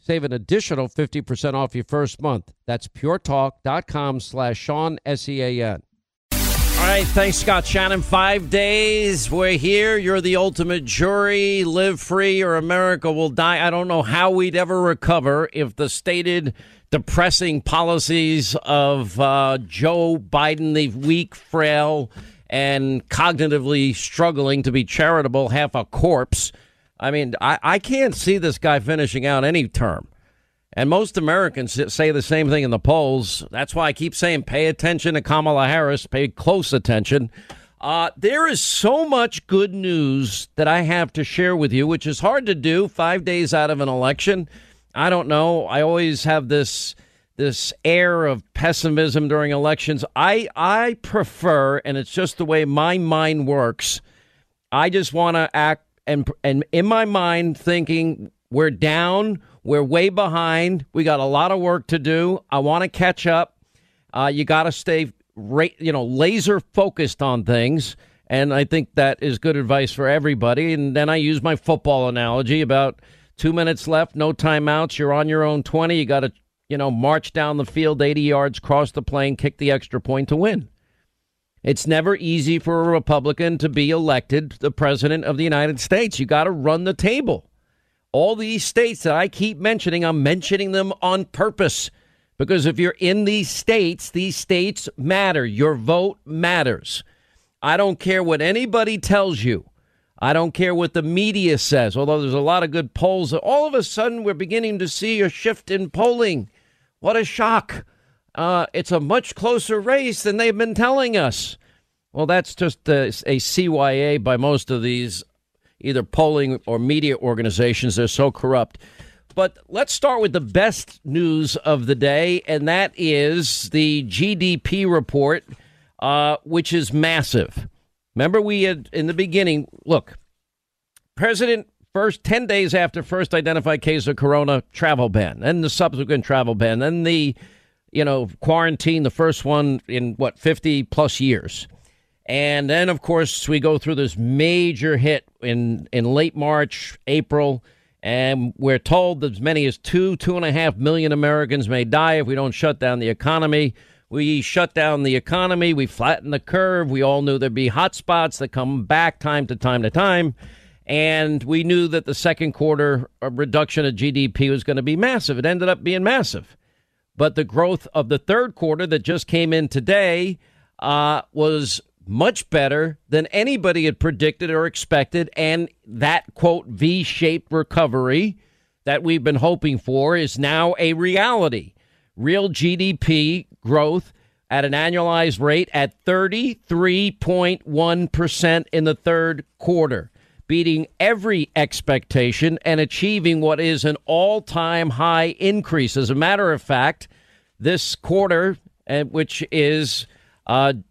Save an additional 50% off your first month. That's puretalk.com/Sean, S-E-A-N. All right, thanks, Scott Shannon. 5 days, we're here. You're the ultimate jury. Live free or America will die. I don't know how we'd ever recover if the stated depressing policies of Joe Biden, the weak, frail, and cognitively struggling to be charitable, half a corpse. I mean, I can't see this guy finishing out any term. And most Americans say the same thing in the polls. That's why I keep saying pay attention to Kamala Harris, pay close attention. There is so much good news that I have to share with you, which is hard to do 5 days out of an election. I don't know. I always have this air of pessimism during elections. I prefer, and it's just the way my mind works, I just want to act. And in my mind, thinking we're down, we're way behind, we got a lot of work to do. I want to catch up. You got to stay, laser focused on things. And I think that is good advice for everybody. And then I use my football analogy: about 2 minutes left, no timeouts. You're on your own 20. You got to, march down the field 80 yards, cross the plane, kick the extra point to win. It's never easy for a Republican to be elected the president of the United States. You got to run the table. All these states that I keep mentioning, I'm mentioning them on purpose, because if you're in these states matter. Your vote matters. I don't care what anybody tells you. I don't care what the media says, although there's a lot of good polls. All of a sudden, we're beginning to see a shift in polling. What a shock. It's a much closer race than they've been telling us. Well, that's just a CYA by most of these either polling or media organizations. They're so corrupt. But let's start with the best news of the day, and that is the GDP report, which is massive. Remember, we had in the beginning, look, President first 10 days after first identified case of corona, travel ban, then the subsequent travel ban, then the quarantine, the first one in, 50 plus years. And then, of course, we go through this major hit in late March, April, and we're told that as many as 2.5 million Americans may die if we don't shut down the economy. We shut down the economy. We flatten the curve. We all knew there'd be hot spots that come back time to time to time. And we knew that the second quarter reduction of GDP was going to be massive. It ended up being massive. But the growth of the third quarter that just came in today was much better than anybody had predicted or expected. And that, quote, V-shaped recovery that we've been hoping for is now a reality. Real GDP growth at an annualized rate at 33.1% in the third quarter, beating every expectation and achieving what is an all-time high increase. As a matter of fact, this quarter, which is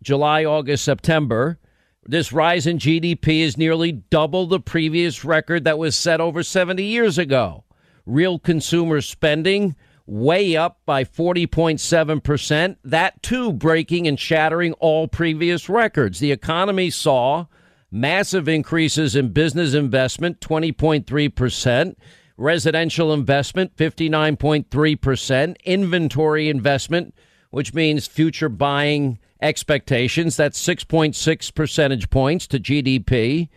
July, August, September, this rise in GDP is nearly double the previous record that was set over 70 years ago. Real consumer spending way up by 40.7%, that too breaking and shattering all previous records. The economy saw massive increases in business investment, 20.3%, residential investment, 59.3%, inventory investment, which means future buying expectations, that's 6.6 percentage points to GDP.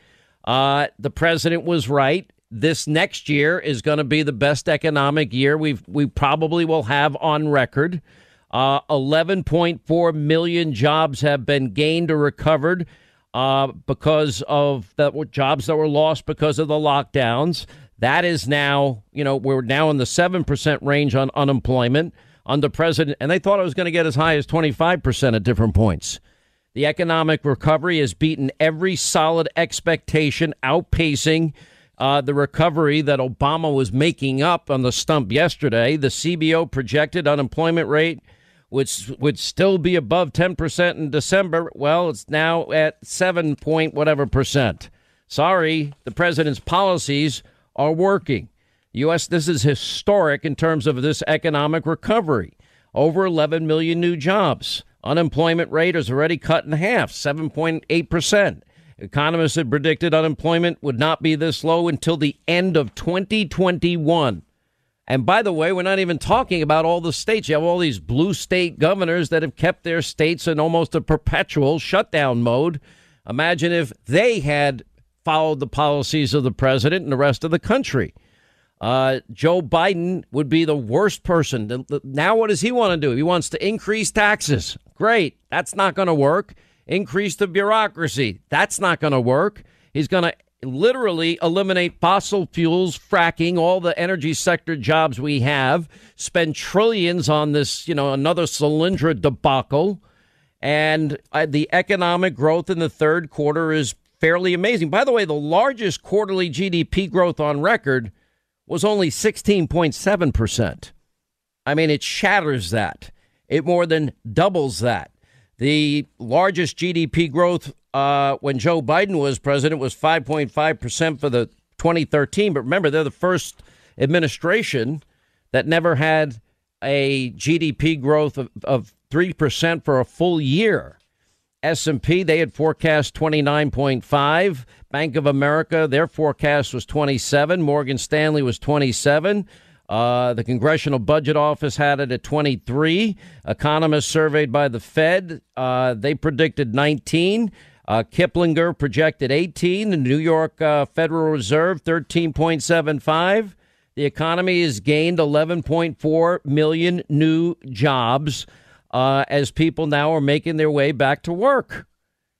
The president was right. This next year is going to be the best economic year we probably will have on record. 11.4 million jobs have been gained or recovered because of the jobs that were lost because of the lockdowns. That is now, you know, we're now in the 7% range on unemployment under president. And they thought it was going to get as high as 25% at different points. The economic recovery has beaten every solid expectation, outpacing the recovery that Obama was making up on the stump yesterday. The CBO projected unemployment rate, which would still be above 10% in December. Well, it's now at 7% whatever. Sorry, the president's policies are working. U.S., this is historic in terms of this economic recovery. Over 11 million new jobs. Unemployment rate is already cut in half, 7.8%. Economists had predicted unemployment would not be this low until the end of 2021. And by the way, we're not even talking about all the states. You have all these blue state governors that have kept their states in almost a perpetual shutdown mode. Imagine if they had followed the policies of the president and the rest of the country. Joe Biden would be the worst person. Now what does he want to do? He wants to increase taxes. Great. That's not going to work. Increase the bureaucracy. That's not going to work. He's going to literally eliminate fossil fuels, fracking, all the energy sector jobs we have, spend trillions on this, you know, another Solyndra debacle. And the economic growth in the third quarter is fairly amazing. By the way, the largest quarterly GDP growth on record was only 16.7%. I mean, it shatters that. It more than doubles that. The largest GDP growth when Joe Biden was president was 5.5% for the 2013. But remember, they're the first administration that never had a GDP growth of 3% for a full year. S&P, they had forecast 29.5. Bank of America, their forecast was 27. Morgan Stanley was 27. The Congressional Budget Office had it at 23. Economists surveyed by the Fed, they predicted 19. Kiplinger projected 18. The New York Federal Reserve, 13.75. The economy has gained 11.4 million new jobs as people now are making their way back to work.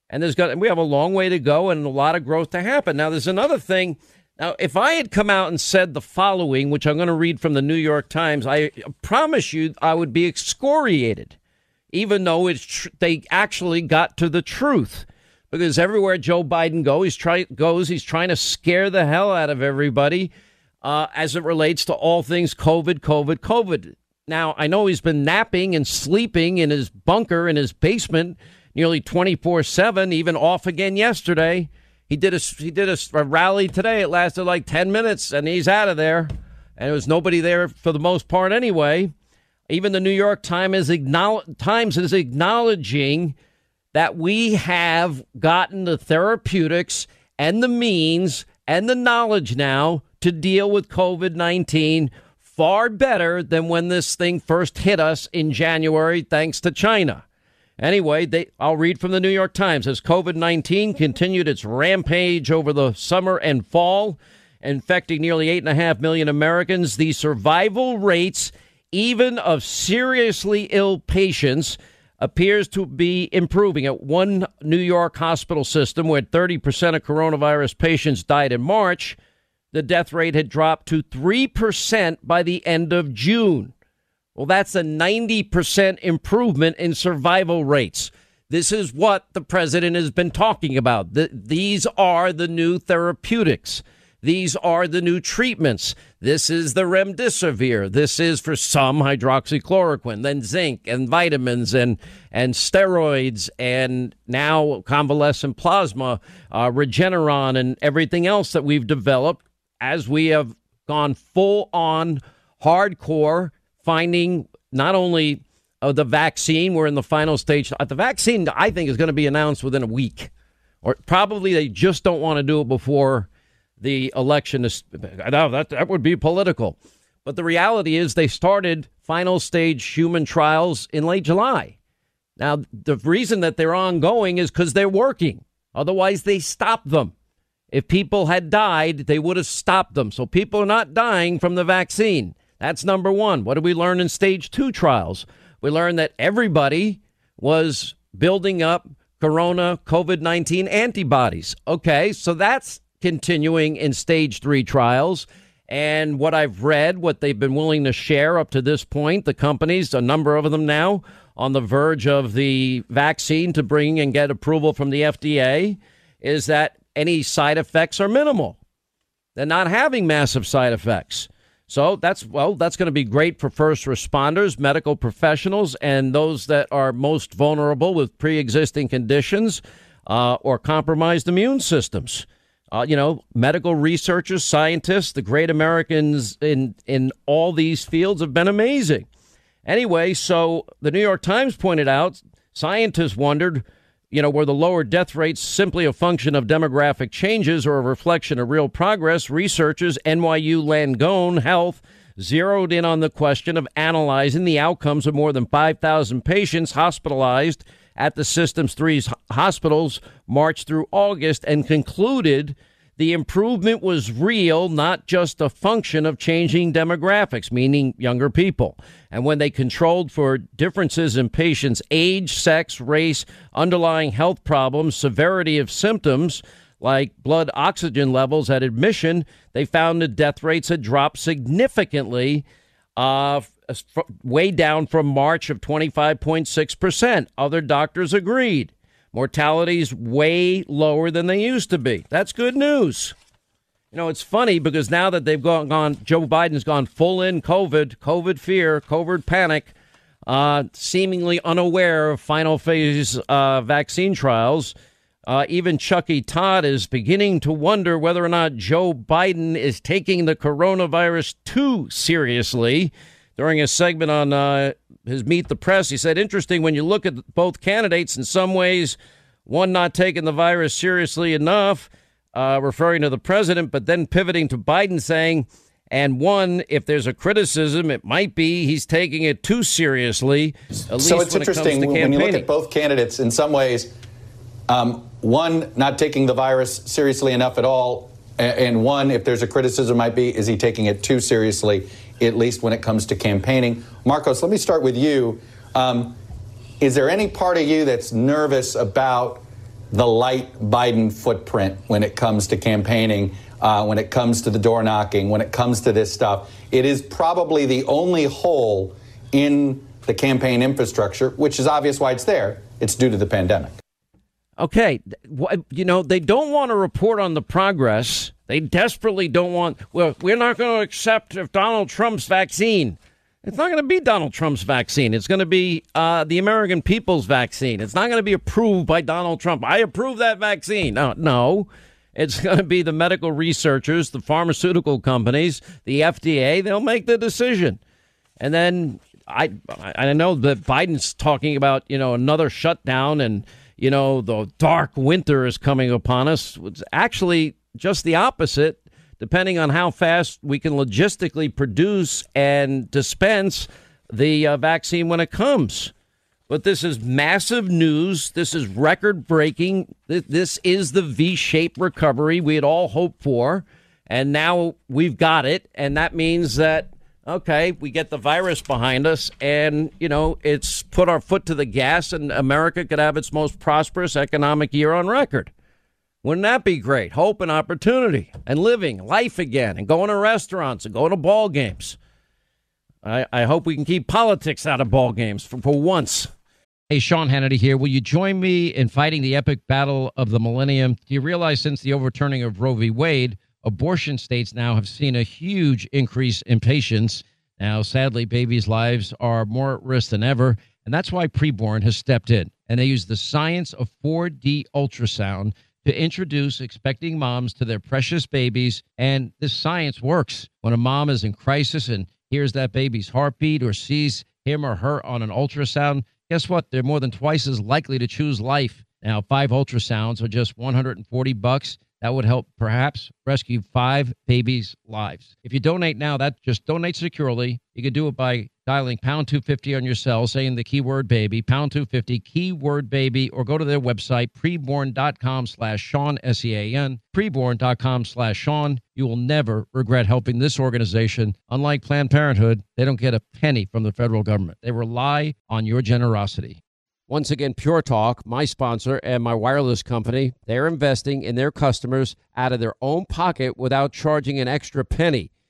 And we have a long way to go and a lot of growth to happen. Now, there's another thing. Now, if I had come out and said the following, which I'm going to read from the New York Times, I promise you I would be excoriated, even though they actually got to the truth. Because everywhere Joe Biden goes, he's trying to scare the hell out of everybody as it relates to all things COVID. Now, I know he's been napping and sleeping in his bunker in his basement nearly 24/7, even off again yesterday. He did a rally today. It lasted like 10 minutes, and he's out of there. And there was nobody there for the most part anyway. Even the New York Times is acknowledging that we have gotten the therapeutics and the means and the knowledge now to deal with COVID-19 far better than when this thing first hit us in January, thanks to China. Anyway, I'll read from the New York Times. As COVID-19 continued its rampage over the summer and fall, infecting nearly 8.5 million Americans, the survival rates, even of seriously ill patients, appears to be improving. At one New York hospital system where 30% of coronavirus patients died in March, the death rate had dropped to 3% by the end of June. Well, that's a 90% improvement in survival rates. This is what the president has been talking about. These are the new therapeutics. These are the new treatments. This is the remdesivir. This is, for some, hydroxychloroquine, then zinc and vitamins and steroids and now convalescent plasma, Regeneron, and everything else that we've developed as we have gone full on hardcore finding not only the vaccine. We're in the final stage. The vaccine, I think, is going to be announced within a week, or probably they just don't want to do it before the election. That would be political. But the reality is they started final stage human trials in late July. Now, the reason that they're ongoing is because they're working. Otherwise, they stopped them. If people had died, they would have stopped them. So people are not dying from the vaccine. That's number one. What did we learn in stage 2 trials? We learned that everybody was building up COVID-19 antibodies. Okay, so that's continuing in stage 3 trials. And what I've read, what they've been willing to share up to this point, the companies, a number of them now on the verge of the vaccine to bring and get approval from the FDA, is that any side effects are minimal. They're not having massive side effects. So that's going to be great for first responders, medical professionals, and those that are most vulnerable with pre-existing conditions or compromised immune systems. Medical researchers, scientists, the great Americans in all these fields have been amazing. Anyway, so the New York Times pointed out, scientists wondered, were the lower death rates simply a function of demographic changes or a reflection of real progress? Researchers, NYU Langone Health, zeroed in on the question of analyzing the outcomes of more than 5,000 patients hospitalized at the system's 3 hospitals March through August, and concluded the improvement was real, not just a function of changing demographics, meaning younger people. And when they controlled for differences in patients' age, sex, race, underlying health problems, severity of symptoms, like blood oxygen levels at admission, they found the death rates had dropped significantly, way down from March of 25.6%. Other doctors agreed. Mortality's way lower than they used to be. That's good news. It's funny because now that they've gone, Joe Biden's gone full in COVID fear, COVID panic, seemingly unaware of final phase vaccine trials. Even Chucky Todd is beginning to wonder whether or not Joe Biden is taking the coronavirus too seriously. During a segment on his Meet the Press, he said, interesting when you look at both candidates, in some ways, one not taking the virus seriously enough, referring to the president, but then pivoting to Biden saying, and one, if there's a criticism, it might be he's taking it too seriously. So it's interesting when you look at both candidates, in some ways, one not taking the virus seriously enough at all, and one, if there's a criticism, might be, is he taking it too seriously, at least when it comes to campaigning. Marcos, let me start with you. Is there any part of you that's nervous about the light Biden footprint when it comes to campaigning, when it comes to the door knocking, when it comes to this stuff? It is probably the only hole in the campaign infrastructure, which is obvious why it's there. It's due to the pandemic. Okay, they don't want to report on the progress. They desperately don't want, we're not going to accept if Donald Trump's vaccine. It's not going to be Donald Trump's vaccine. It's going to be the American people's vaccine. It's not going to be approved by Donald Trump. I approve that vaccine. No, it's going to be the medical researchers, the pharmaceutical companies, the FDA. They'll make the decision. And then I know that Biden's talking about, another shutdown and, the dark winter is coming upon us. It's actually just the opposite, depending on how fast we can logistically produce and dispense the vaccine when it comes. But this is massive news. This is record breaking. This is the V-shaped recovery we had all hoped for. And now we've got it. And that means that okay, we get the virus behind us and, you know, it's put our foot to the gas and America could have its most prosperous economic year on record. Wouldn't that be great? Hope and opportunity and living life again and going to restaurants and going to ball games. I hope we can keep politics out of ball games for once. Hey, Sean Hannity here. Will you join me in fighting the epic battle of the millennium? Do you realize since the overturning of Roe v. Wade, abortion states now have seen a huge increase in patients. Now, sadly, babies' lives are more at risk than ever, and that's why Preborn has stepped in. And they use the science of 4D ultrasound to introduce expecting moms to their precious babies, and this science works. When a mom is in crisis and hears that baby's heartbeat or sees him or her on an ultrasound, guess what? They're more than twice as likely to choose life. Now, 5 ultrasounds are just $140. That would help perhaps rescue 5 babies' lives. If you donate now, that just donate securely. You can do it by dialing pound 250 on your cell, saying the keyword baby, pound 250, keyword baby, or go to their website, preborn.com/Sean, S-E-A-N, preborn.com/Sean. You will never regret helping this organization. Unlike Planned Parenthood, they don't get a penny from the federal government. They rely on your generosity. Once again, Pure Talk, my sponsor, and my wireless company, they're investing in their customers out of their own pocket without charging an extra penny.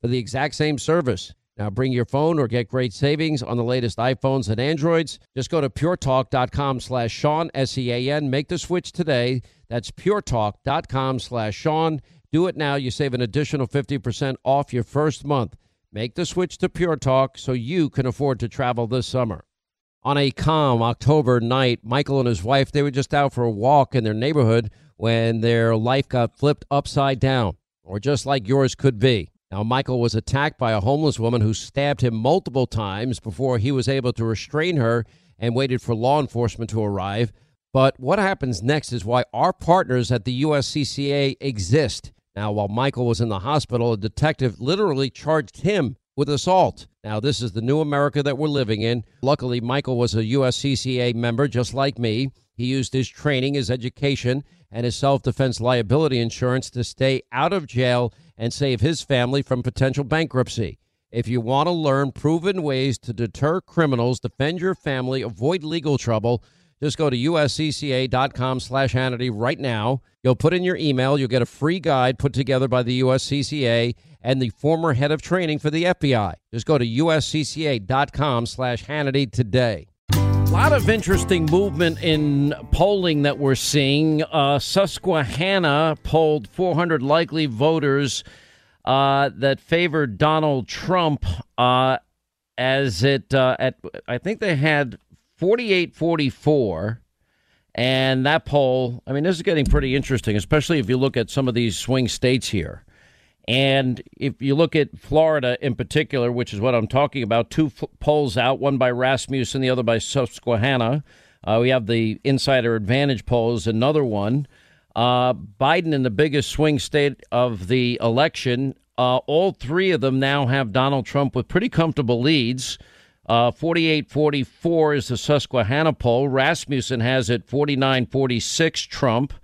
for the exact same service. Now bring your phone or get great savings on the latest iPhones and Androids. Just go to puretalk.com/Sean, S-E-A-N. Make the switch today. That's puretalk.com/Sean. Do it now. You save an additional 50% off your first month. Make the switch to Pure Talk so you can afford to travel this summer. On a calm October night, Michael and his wife, they were just out for a walk in their neighborhood when their life got flipped upside down, or just like yours could be. Now, Michael was attacked by a homeless woman who stabbed him multiple times before he was able to restrain her and waited for law enforcement to arrive. But what happens next is why our partners at the USCCA exist. Now, while Michael was in the hospital, a detective literally charged him with assault. Now, this is the new America that we're living in. Luckily, Michael was a USCCA member just like me. He used his training, his education, and his self-defense liability insurance to stay out of jail and save his family from potential bankruptcy. If you want to learn proven ways to deter criminals, defend your family, avoid legal trouble, just go to uscca.com/Hannity right now. You'll put in your email. You'll get a free guide put together by the USCCA and the former head of training for the FBI. Just go to uscca.com/Hannity today. A lot of interesting movement in polling that we're seeing. Susquehanna polled 400 likely voters that favored Donald Trump I think they had 48-44. And that poll, I mean, this is getting pretty interesting, especially if you look at some of these swing states here. And if you look at Florida in particular, which is what I'm talking about, 2 polls out, one by Rasmussen, the other by Susquehanna. We have the Insider Advantage polls, another one. Biden in the biggest swing state of the election. All 3 of them now have Donald Trump with pretty comfortable leads. 48-44 is the Susquehanna poll. Rasmussen has it 49-46 Trump.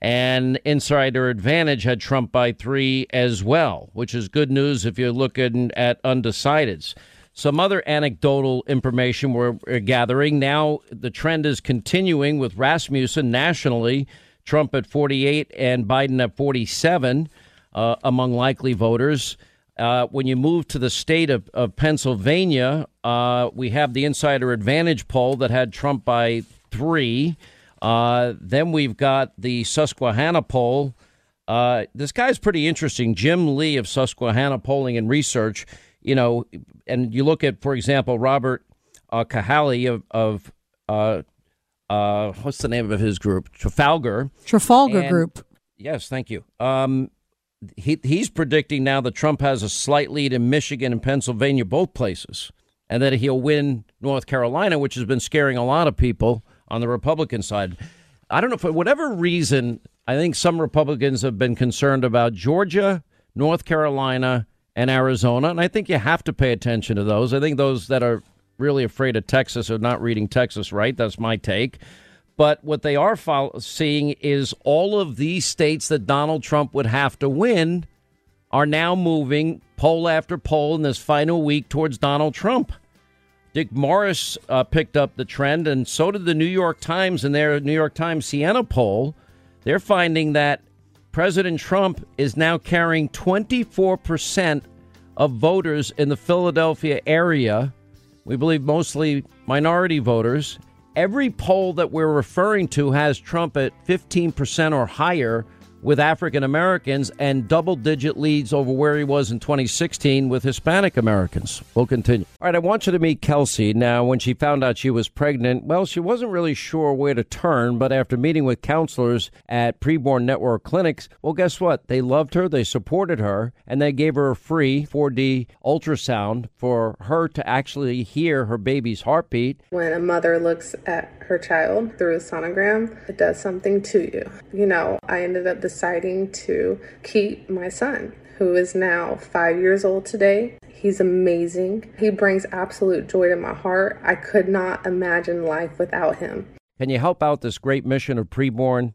And Insider Advantage had Trump by 3 as well, which is good news if you're looking at undecideds. Some other anecdotal information we're gathering. Now the trend is continuing with Rasmussen nationally, Trump at 48 and Biden at 47 among likely voters. When you move to the state of Pennsylvania, we have the Insider Advantage poll that had Trump by 3. Then we've got the Susquehanna poll. This guy's pretty interesting, Jim Lee of Susquehanna Polling and Research. You know, and you look at, for example, Robert Cahaly of what's the name of his group? Trafalgar. Trafalgar Group. Yes, thank you. he's predicting now that Trump has a slight lead in Michigan and Pennsylvania, both places, and that he'll win North Carolina, which has been scaring a lot of people on the Republican side. I don't know, for whatever reason, I think some Republicans have been concerned about Georgia, North Carolina, and Arizona, and I think you have to pay attention to those. I think those that are really afraid of Texas are not reading Texas right. That's my take. But what they are seeing is all of these states that Donald Trump would have to win are now moving poll after poll in this final week towards Donald Trump. Dick Morris picked up the trend, and so did the New York Times in their New York Times Siena poll. They're finding that President Trump is now carrying 24% of voters in the Philadelphia area, we believe mostly minority voters. Every poll that we're referring to has Trump at 15% or higher with African Americans and double-digit leads over where he was in 2016 with Hispanic Americans. We'll continue. All right, I want you to meet Kelsey. Now, when she found out she was pregnant, well, she wasn't really sure where to turn, but after meeting with counselors at Preborn Network Clinics, well, guess what? They loved her, they supported her, and they gave her a free 4D ultrasound for her to actually hear her baby's heartbeat. When a mother looks at her child through a sonogram, it does something to you. You know, I ended up deciding to keep my son, who is now 5 years old today. He's amazing. He brings absolute joy to my heart. I could not imagine life without him. Can you help out this great mission of Preborn?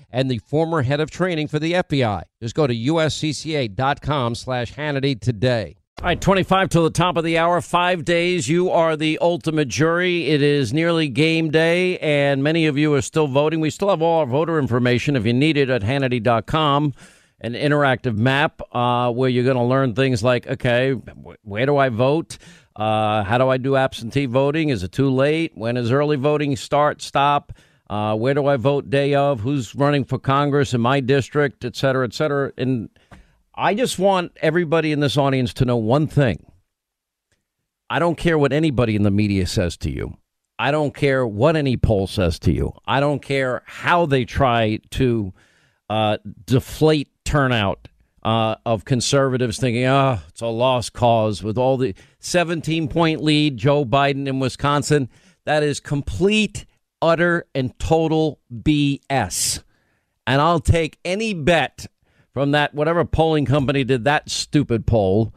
and the former head of training for the FBI. Just go to USCCA.com/Hannity today. All right, 25 till the top of the hour. 5 days. You are the ultimate jury. It is nearly game day, and many of you are still voting. We still have all our voter information if you need it at Hannity.com. An interactive map where you're going to learn things like, okay, where do I vote? How do I do absentee voting? Is it too late? When is early voting start, stop? Where do I vote day of? Who's running for Congress in my district, et cetera, et cetera. And I just want everybody in this audience to know one thing. I don't care what anybody in the media says to you. I don't care what any poll says to you. I don't care how they try to deflate turnout of conservatives thinking, it's a lost cause with all the 17-point lead Joe Biden in Wisconsin. That is complete, utter, and total BS. And I'll take any bet from that whatever polling company did that stupid poll,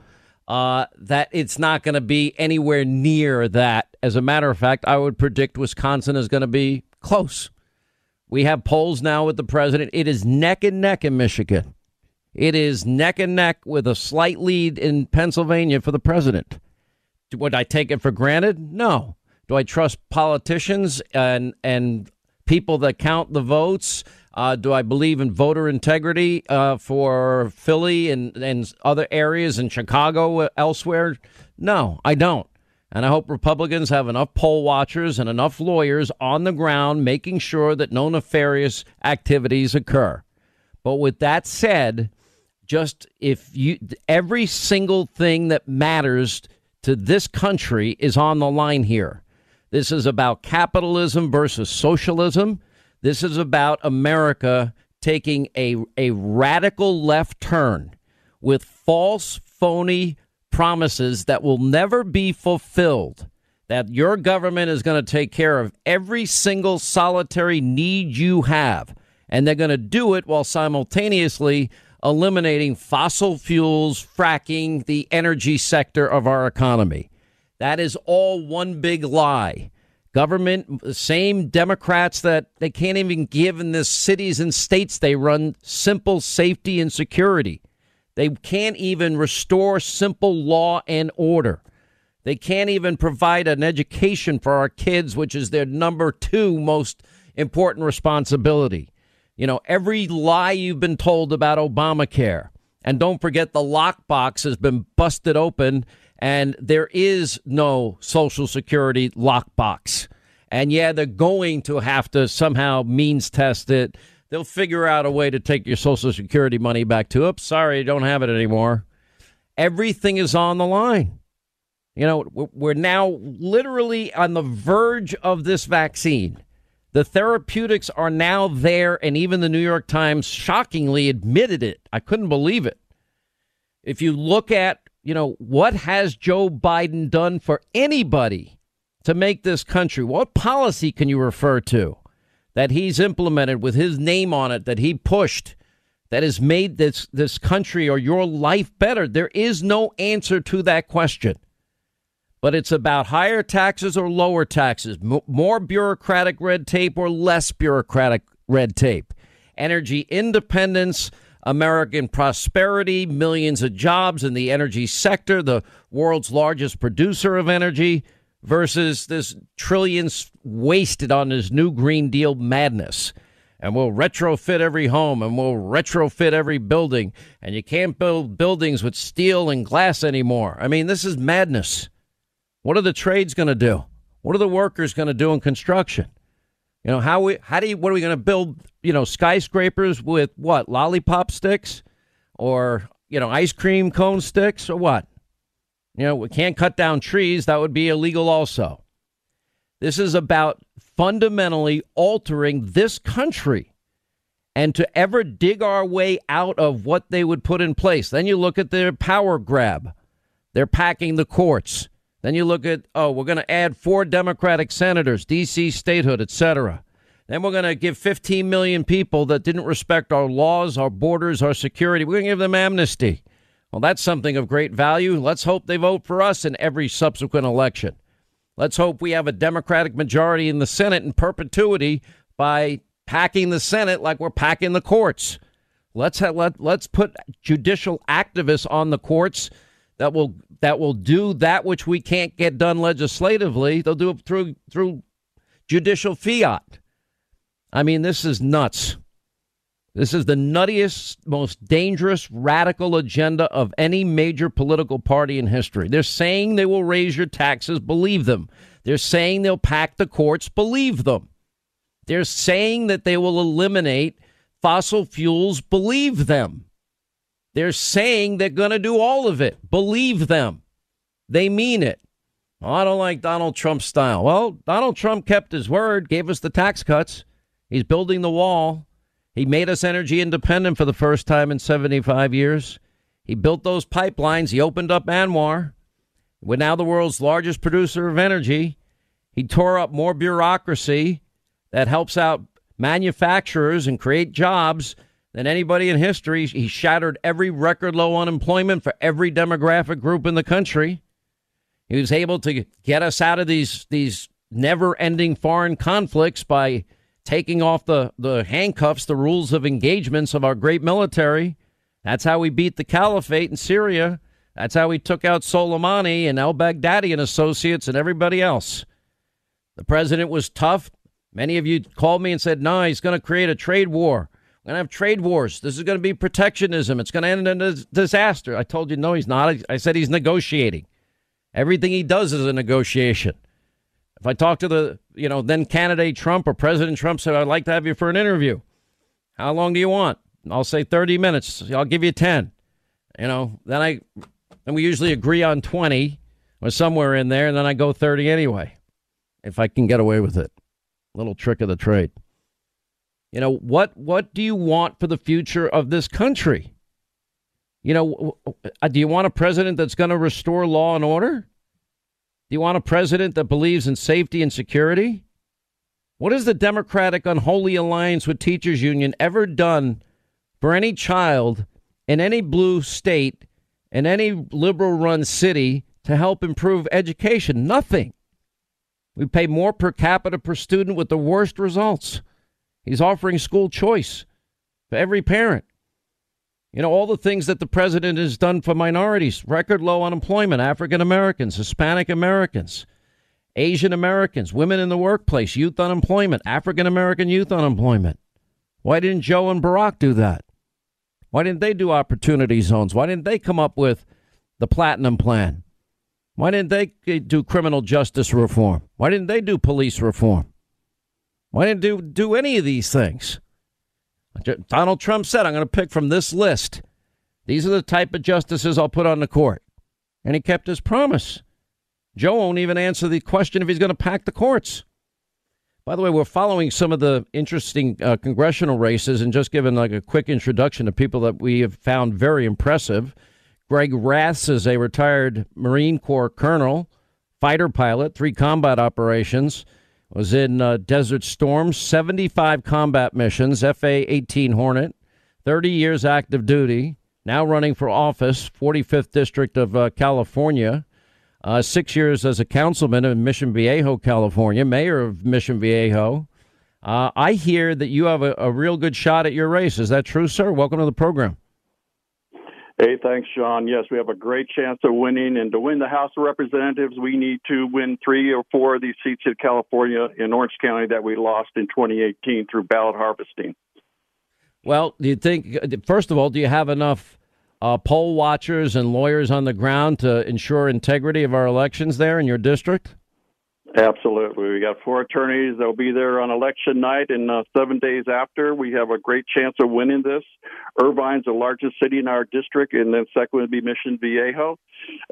that it's not going to be anywhere near that. As a matter of fact, I would predict Wisconsin is going to be close. We have polls now with the president. It is neck and neck in Michigan. It is neck and neck with a slight lead in Pennsylvania for the president. Would I take it for granted? No. Do I trust politicians and people that count the votes? Do I believe in voter integrity for Philly and other areas in Chicago, elsewhere? No, I don't. And I hope Republicans have enough poll watchers and enough lawyers on the ground making sure that no nefarious activities occur. But with that said, just if you every single thing that matters to this country is on the line here. This is about capitalism versus socialism. This is about America taking a radical left turn with false, phony promises that will never be fulfilled, that your government is going to take care of every single solitary need you have. And they're going to do it while simultaneously eliminating fossil fuels, fracking, the energy sector of our economy. That is all one big lie. Government, same Democrats that they can't even give in the cities and states they run simple safety and security. They can't even restore simple law and order. They can't even provide an education for our kids, which is their number two most important responsibility. You know, every lie you've been told about Obamacare. And don't forget the lockbox has been busted open and there is no Social Security lockbox. And, yeah, they're going to have to somehow means test it. They'll figure out a way to take your Social Security money back to, oops, sorry, you don't have it anymore. Everything is on the line. You know, we're now literally on the verge of this vaccine. The therapeutics are now there, and even the New York Times shockingly admitted it. I couldn't believe it. If you look at, you know, what has Joe Biden done for anybody to make this country? What policy can you refer to that he's implemented with his name on it, that he pushed, that has made this country or your life better? There is no answer to that question. But it's about higher taxes or lower taxes, more bureaucratic red tape or less bureaucratic red tape, energy independence, American prosperity, millions of jobs in the energy sector, the world's largest producer of energy, versus this trillions wasted on this new Green Deal madness. And we'll retrofit every home and we'll retrofit every building. And you can't build buildings with steel and glass anymore. I mean, this is madness. What are the trades going to do? What are the workers going to do in construction? You know, what are we going to build, you know, skyscrapers with what? Lollipop sticks or, you know, ice cream cone sticks or what? You know, we can't cut down trees. That would be illegal also. This is about fundamentally altering this country, and to ever dig our way out of what they would put in place. Then you look at their power grab. They're packing the courts. Then you look at, oh, we're going to add 4 Democratic senators, D.C. statehood, et cetera. Then we're going to give 15 million people that didn't respect our laws, our borders, our security. We're going to give them amnesty. Well, that's something of great value. Let's hope they vote for us in every subsequent election. Let's hope we have a Democratic majority in the Senate in perpetuity by packing the Senate like we're packing the courts. Let's put judicial activists on the courts that will do that which we can't get done legislatively. They'll do it through judicial fiat. I mean, this is nuts. This is the nuttiest, most dangerous, radical agenda of any major political party in history. They're saying they will raise your taxes. Believe them. They're saying they'll pack the courts. Believe them. They're saying that they will eliminate fossil fuels. Believe them. They're saying they're going to do all of it. Believe them. They mean it. Oh, I don't like Donald Trump's style. Well, Donald Trump kept his word, gave us the tax cuts. He's building the wall. He made us energy independent for the first time in 75 years. He built those pipelines. He opened up Anwar. We're now the world's largest producer of energy. He tore up more bureaucracy that helps out manufacturers and create jobs. than anybody in history. He shattered every record low unemployment for every demographic group in the country. He was able to get us out of these never-ending foreign conflicts by taking off the handcuffs, the rules of engagements of our great military. That's how we beat the caliphate in Syria. That's how we took out Soleimani and al-Baghdadi and associates and everybody else. The president was tough. Many of you called me and said, no, he's going to create a trade war. We're going to have trade wars. This is going to be protectionism. It's going to end in a disaster. I told you, no, he's not. I said he's negotiating. Everything he does is a negotiation. If I talk to the, then candidate Trump or President Trump said, I'd like to have you for an interview. How long do you want? I'll say 30 minutes. I'll give you 10. Then we usually agree on 20 or somewhere in there. And then I go 30 anyway, if I can get away with it. Little trick of the trade. What do you want for the future of this country? Do you want a president that's going to restore law and order? Do you want a president that believes in safety and security? What has the Democratic Unholy Alliance with Teachers Union ever done for any child in any blue state, in any liberal-run city to help improve education? Nothing. We pay more per capita per student with the worst results. He's offering school choice for every parent. All the things that the president has done for minorities, record low unemployment, African Americans, Hispanic Americans, Asian Americans, women in the workplace, youth unemployment, African American youth unemployment. Why didn't Joe and Barack do that? Why didn't they do opportunity zones? Why didn't they come up with the platinum plan? Why didn't they do criminal justice reform? Why didn't they do police reform? Why didn't they do any of these things? Donald Trump said, I'm going to pick from this list. These are the type of justices I'll put on the court. And he kept his promise. Joe won't even answer the question if he's going to pack the courts. By the way, we're following some of the interesting congressional races and just giving a quick introduction to people that we have found very impressive. Greg Raths is a retired Marine Corps colonel, fighter pilot, 3 combat operations, was in Desert Storm, 75 combat missions, FA-18 Hornet, 30 years active duty, now running for office, 45th District of California, 6 years as a councilman in Mission Viejo, California, mayor of Mission Viejo. I hear that you have a real good shot at your race. Is that true, sir? Welcome to the program. Hey, thanks, Sean. Yes, we have a great chance of winning. And to win the House of Representatives, we need to win 3 or 4 of these seats in California, in Orange County, that we lost in 2018 through ballot harvesting. Well, do you think, first of all, do you have enough poll watchers and lawyers on the ground to ensure integrity of our elections there in your district? Absolutely. We got 4 attorneys. They'll be there on election night and 7 days after. We have a great chance of winning this. Irvine's the largest city in our district, and then second would be Mission Viejo.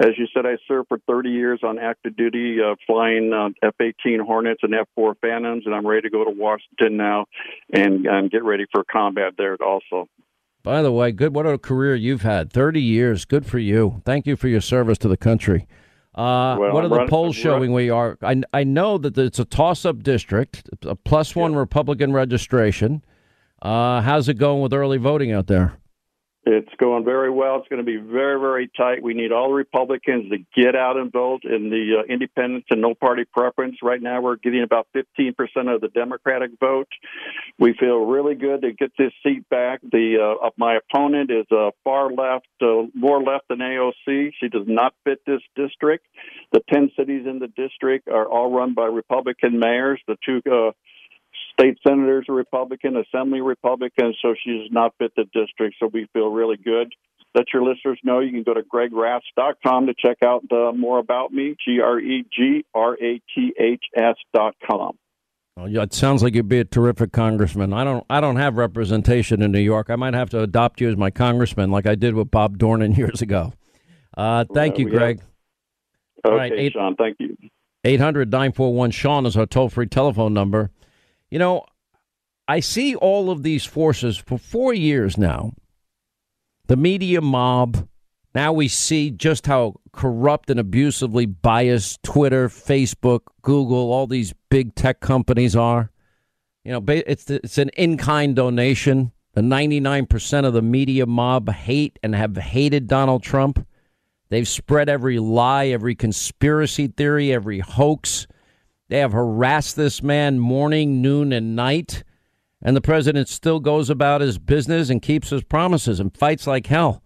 As you said, I served for 30 years on active duty, flying F-18 Hornets and F-4 Phantoms, and I'm ready to go to Washington now and get ready for combat there also. By the way, good. What a career you've had. 30 years. Good for you. Thank you for your service to the country. What are the polls showing we are? I know that it's a toss-up district, a +1 Republican registration. How's it going with early voting out there? It's going very well. It's going to be very, very tight. We need all the Republicans to get out and vote in the independents and no-party preference. Right now we're getting about 15% of the Democratic vote. We feel really good to get this seat back. My opponent is far left, more left than AOC. She does not fit this district. The 10 cities in the district are all run by Republican mayors. The 2 state senators are Republican, assembly Republican, so she does not fit the district, so we feel really good. Let your listeners know you can go to gregraths.com to check out more about me, gregraths.com. Well, yeah, it sounds like you'd be a terrific congressman. I don't have representation in New York. I might have to adopt you as my congressman like I did with Bob Dornan years ago. Thank you, Greg. Okay, all right, Sean, thank you. 800-941-SEAN is our toll-free telephone number. I see all of these forces for 4 years now. The media mob. Now we see just how corrupt and abusively biased Twitter, Facebook, Google, all these big tech companies are. It's an in-kind donation The 99% of the media mob hate and have hated Donald Trump. They've spread every lie, every conspiracy theory, every hoax. They have harassed this man morning, noon, and night. And the president still goes about his business and keeps his promises and fights like hell.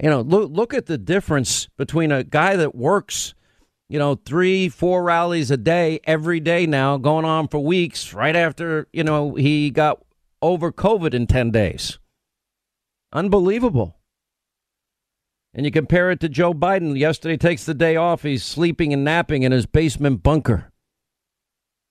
You know, look at the difference between a guy that works, you know, 3-4 rallies a day, every day now, going on for weeks, right after, you know, he got over COVID in 10 days. Unbelievable. And you compare it to Joe Biden. Yesterday takes the day off. He's sleeping and napping in his basement bunker.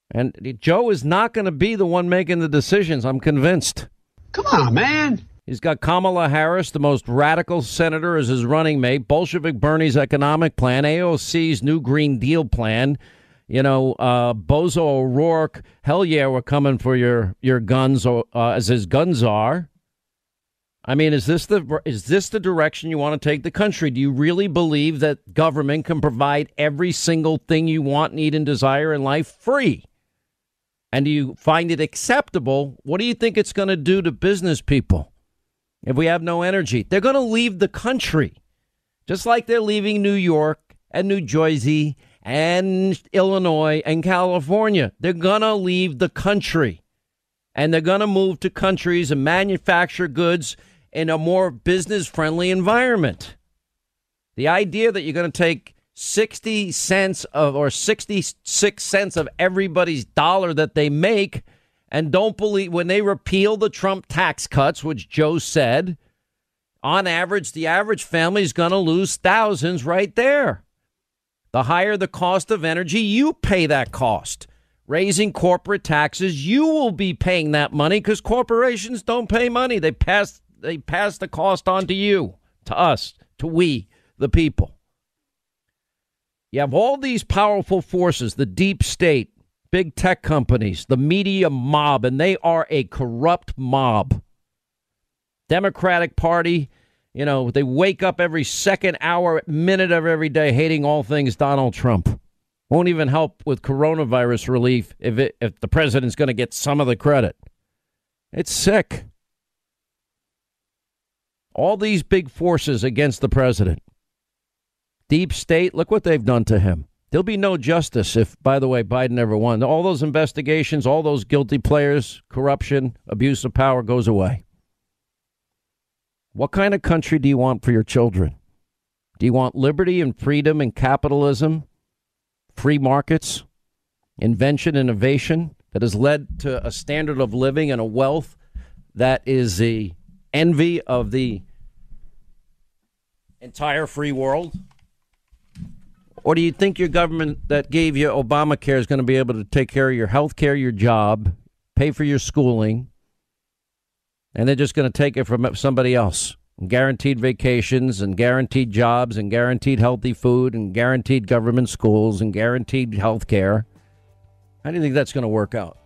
And Joe is not going to be the one making the decisions, I'm convinced. Come on, man. He's got Kamala Harris, the most radical senator, as his running mate. Bolshevik Bernie's economic plan, AOC's new Green Deal plan. You know, Bozo O'Rourke, hell yeah, we're coming for your guns, as his guns are. I mean, is this the direction you want to take the country? Do you really believe that government can provide every single thing you want, need, and desire in life free? And do you find it acceptable? What do you think it's going to do to business people if we have no energy? They're going to leave the country, just like they're leaving New York and New Jersey and Illinois and California. They're going to leave the country, and they're going to move to countries and manufacture goods in a more business-friendly environment. The idea that you're going to take 66 cents of everybody's dollar that they make, and don't believe when they repeal the Trump tax cuts, which Joe said, on average, the average family is going to lose thousands right there. The higher the cost of energy, you pay that cost. Raising corporate taxes, you will be paying that money because corporations don't pay money. They pass the cost on to you, to us, to we, the people. You have all these powerful forces, the deep state, big tech companies, the media mob, and they are a corrupt mob. Democratic Party, you know, they wake up every second hour, minute of every day hating all things Donald Trump. Won't even help with coronavirus relief if the president's going to get some of the credit. It's sick. All these big forces against the president. Deep state, look what they've done to him. There'll be no justice if, by the way, Biden ever won. All those investigations, all those guilty players, corruption, abuse of power goes away. What kind of country do you want for your children? Do you want liberty and freedom and capitalism, free markets, invention, innovation that has led to a standard of living and a wealth that is the envy of the entire free world? Or do you think your government that gave you Obamacare is going to be able to take care of your health care, your job, pay for your schooling, and they're just going to take it from somebody else? And guaranteed vacations and guaranteed jobs and guaranteed healthy food and guaranteed government schools and guaranteed health care. How do you think that's going to work out?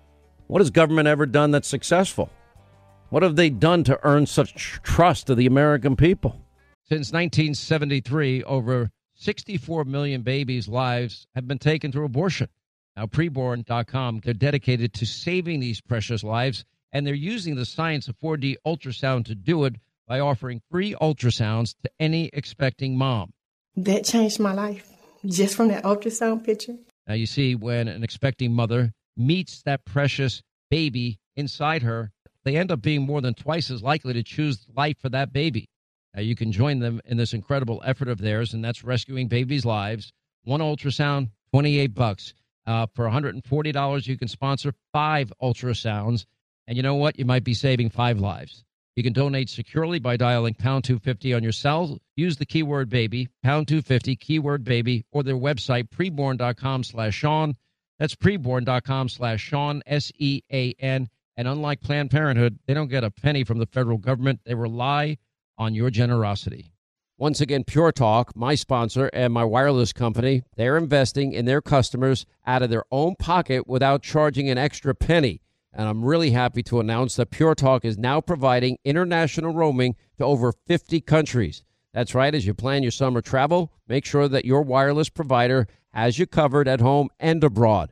What has government ever done that's successful? What have they done to earn such trust of the American people? Since 1973, over 64 million babies' lives have been taken through abortion. Now, Preborn.com, they're dedicated to saving these precious lives, and they're using the science of 4D ultrasound to do it by offering free ultrasounds to any expecting mom. That changed my life, just from that ultrasound picture. Now, you see, when an expecting mother meets that precious baby inside her, they end up being more than twice as likely to choose life for that baby. Now, you can join them in this incredible effort of theirs, and that's rescuing babies' lives. One ultrasound, $28. For $140, you can sponsor 5 ultrasounds. And you know what? You might be saving 5 lives. You can donate securely by dialing pound 250 on your cell. Use the keyword baby, pound 250, keyword baby, or their website, preborn.com/Sean. That's preborn.com/Sean, S-E-A-N. And unlike Planned Parenthood, they don't get a penny from the federal government. They rely on your generosity. Once again, Pure Talk, my sponsor and my wireless company, they're investing in their customers out of their own pocket without charging an extra penny. And I'm really happy to announce that Pure Talk is now providing international roaming to over 50 countries. That's right. As you plan your summer travel, make sure that your wireless provider has you covered at home and abroad.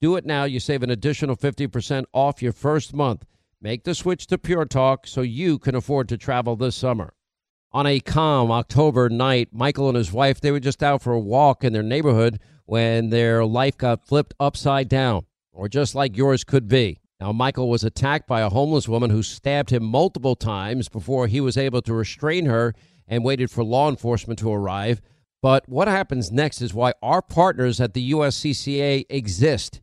Do it now. You save an additional 50% off your first month. Make the switch to Pure Talk so you can afford to travel this summer. On a calm October night, Michael and his wife, they were just out for a walk in their neighborhood when their life got flipped upside down, or just like yours could be. Now, Michael was attacked by a homeless woman who stabbed him multiple times before he was able to restrain her and waited for law enforcement to arrive. But what happens next is why our partners at the USCCA exist.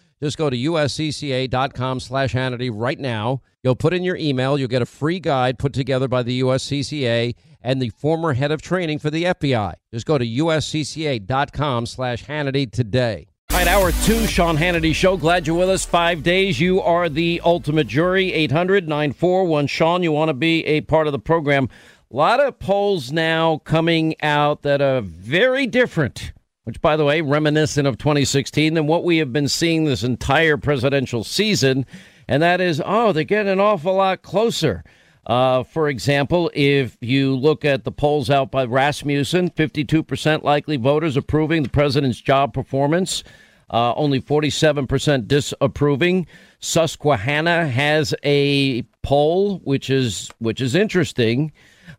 just go to USCCA.com/Hannity right now. You'll put in your email. You'll get a free guide put together by the USCCA and the former head of training for the FBI. Just go to USCCA.com/Hannity today. All right, hour two, Sean Hannity Show. Glad you're with us. 5 days. You are the ultimate jury. 800-941-SEAN. You want to be a part of the program. A lot of polls now coming out that are very different, which, by the way, reminiscent of 2016 than what we have been seeing this entire presidential season. And that is, they're getting an awful lot closer. For example, if you look at the polls out by Rasmussen, 52% likely voters approving the president's job performance, only 47% disapproving. Susquehanna has a poll, which is interesting.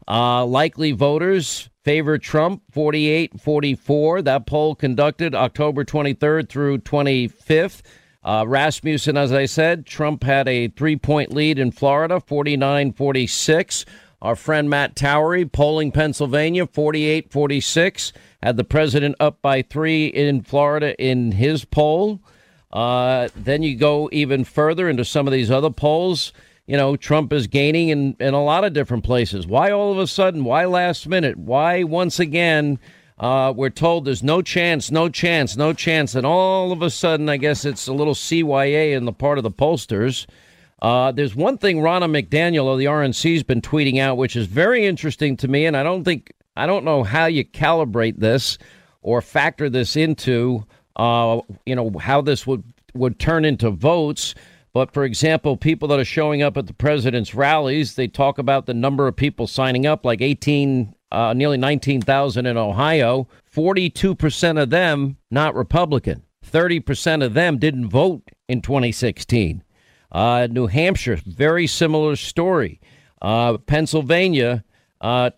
Likely voters favor Trump, 48-44. That poll conducted October 23rd through 25th. Rasmussen, as I said, Trump had a 3-point lead in Florida, 49-46. Our friend Matt Towery, polling Pennsylvania, 48-46. Had the president up by 3 in Florida in his poll. Then you go even further into some of these other polls. You know, Trump is gaining in a lot of different places. Why all of a sudden? Why last minute? Why once again? We're told there's no chance. And all of a sudden, I guess it's a little CYA in the part of the pollsters. There's one thing Ronna McDaniel of the RNC has been tweeting out, which is very interesting to me. And I don't know how you calibrate this or factor this into, how this would turn into votes. But, for example, people that are showing up at the president's rallies, they talk about the number of people signing up, like nearly 19,000 in Ohio, 42% of them not Republican. 30% of them didn't vote in 2016. New Hampshire, very similar story. Pennsylvania,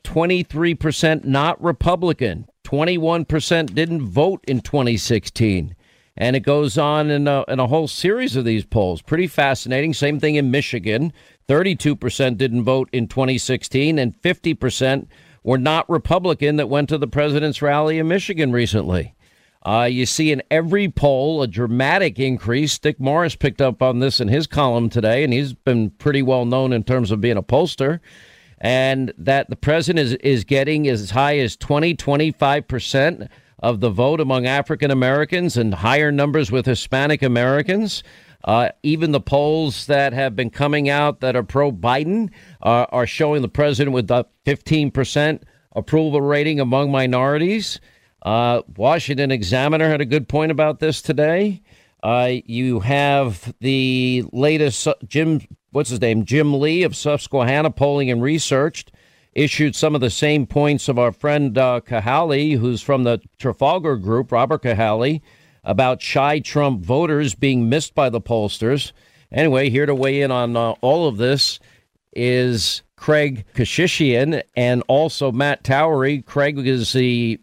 23% not Republican. 21% didn't vote in 2016. And it goes on in a whole series of these polls. Pretty fascinating. Same thing in Michigan. 32% didn't vote in 2016 and 50% were not Republican that went to the president's rally in Michigan recently. You see in every poll a dramatic increase. Dick Morris picked up on this in his column today, and he's been pretty well known in terms of being a pollster, and that the president is getting as high as 20-25% of the vote among African Americans and higher numbers with Hispanic Americans. Even the polls that have been coming out that are pro-Biden are showing the president with the 15% approval rating among minorities. Washington Examiner had a good point about this today. You have the latest Jim Lee of Susquehanna Polling and Research issued some of the same points of our friend Cahaly, who's from the Trafalgar group, Robert Cahaly, about shy Trump voters being missed by the pollsters. Anyway, here to weigh in on all of this is Craig Keshishian and also Matt Towery. Craig is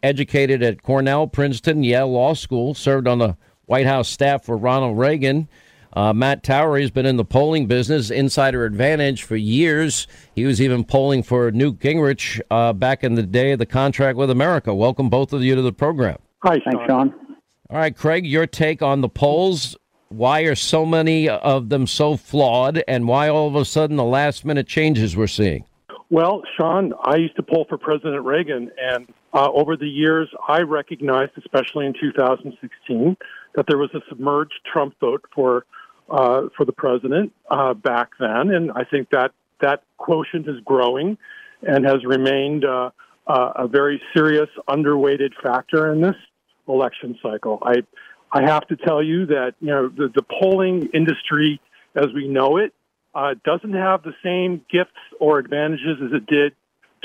educated at Cornell, Princeton, Yale Law School, served on the White House staff for Ronald Reagan. Matt Towery has been in the polling business, Insider Advantage, for years. He was even polling for Newt Gingrich back in the day of the Contract with America. Welcome, both of you, to the program. Hi, Sean. Thanks, Sean. All right, Craig, your take on the polls. Why are so many of them so flawed, and why all of a sudden the last-minute changes we're seeing? Well, Sean, I used to poll for President Reagan, and over the years, I recognized, especially in 2016, that there was a submerged Trump vote for the president back then, and I think that that quotient is growing and has remained a very serious, underweighted factor in this election cycle. I have to tell you that, you know, the polling industry as we know it doesn't have the same gifts or advantages as it did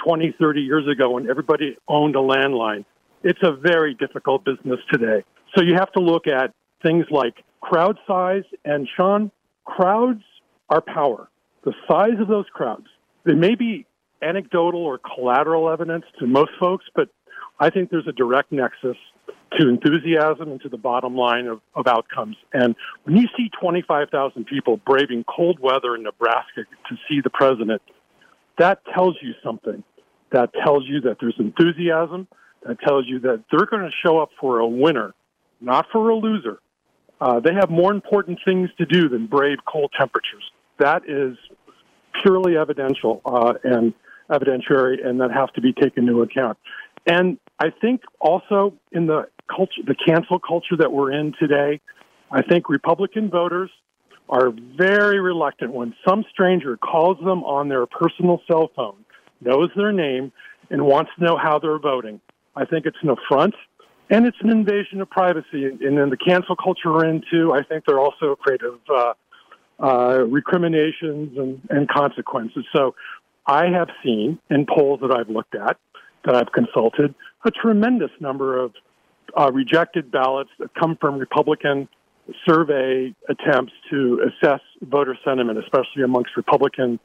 20, 30 years ago when everybody owned a landline. It's a very difficult business today. So you have to look at things like crowd size. And, Sean, crowds are power. The size of those crowds. There may be anecdotal or collateral evidence to most folks, but I think there's a direct nexus to enthusiasm and to the bottom line of outcomes. And when you see 25,000 people braving cold weather in Nebraska to see the president, that tells you something. That tells you that there's enthusiasm. That tells you that they're going to show up for a winner, not for a loser. They have more important things to do than brave cold temperatures. That is purely evidential and evidentiary, and that has to be taken into account. And I think also in the culture, the cancel culture that we're in today, I think Republican voters are very reluctant when some stranger calls them on their personal cell phone, knows their name, and wants to know how they're voting. I think it's an affront, and it's an invasion of privacy. And then the cancel culture we're into, I think they're also afraid of recriminations and consequences. So I have seen in polls that I've looked at, that I've consulted, a tremendous number of rejected ballots that come from Republican survey attempts to assess voter sentiment, especially amongst Republican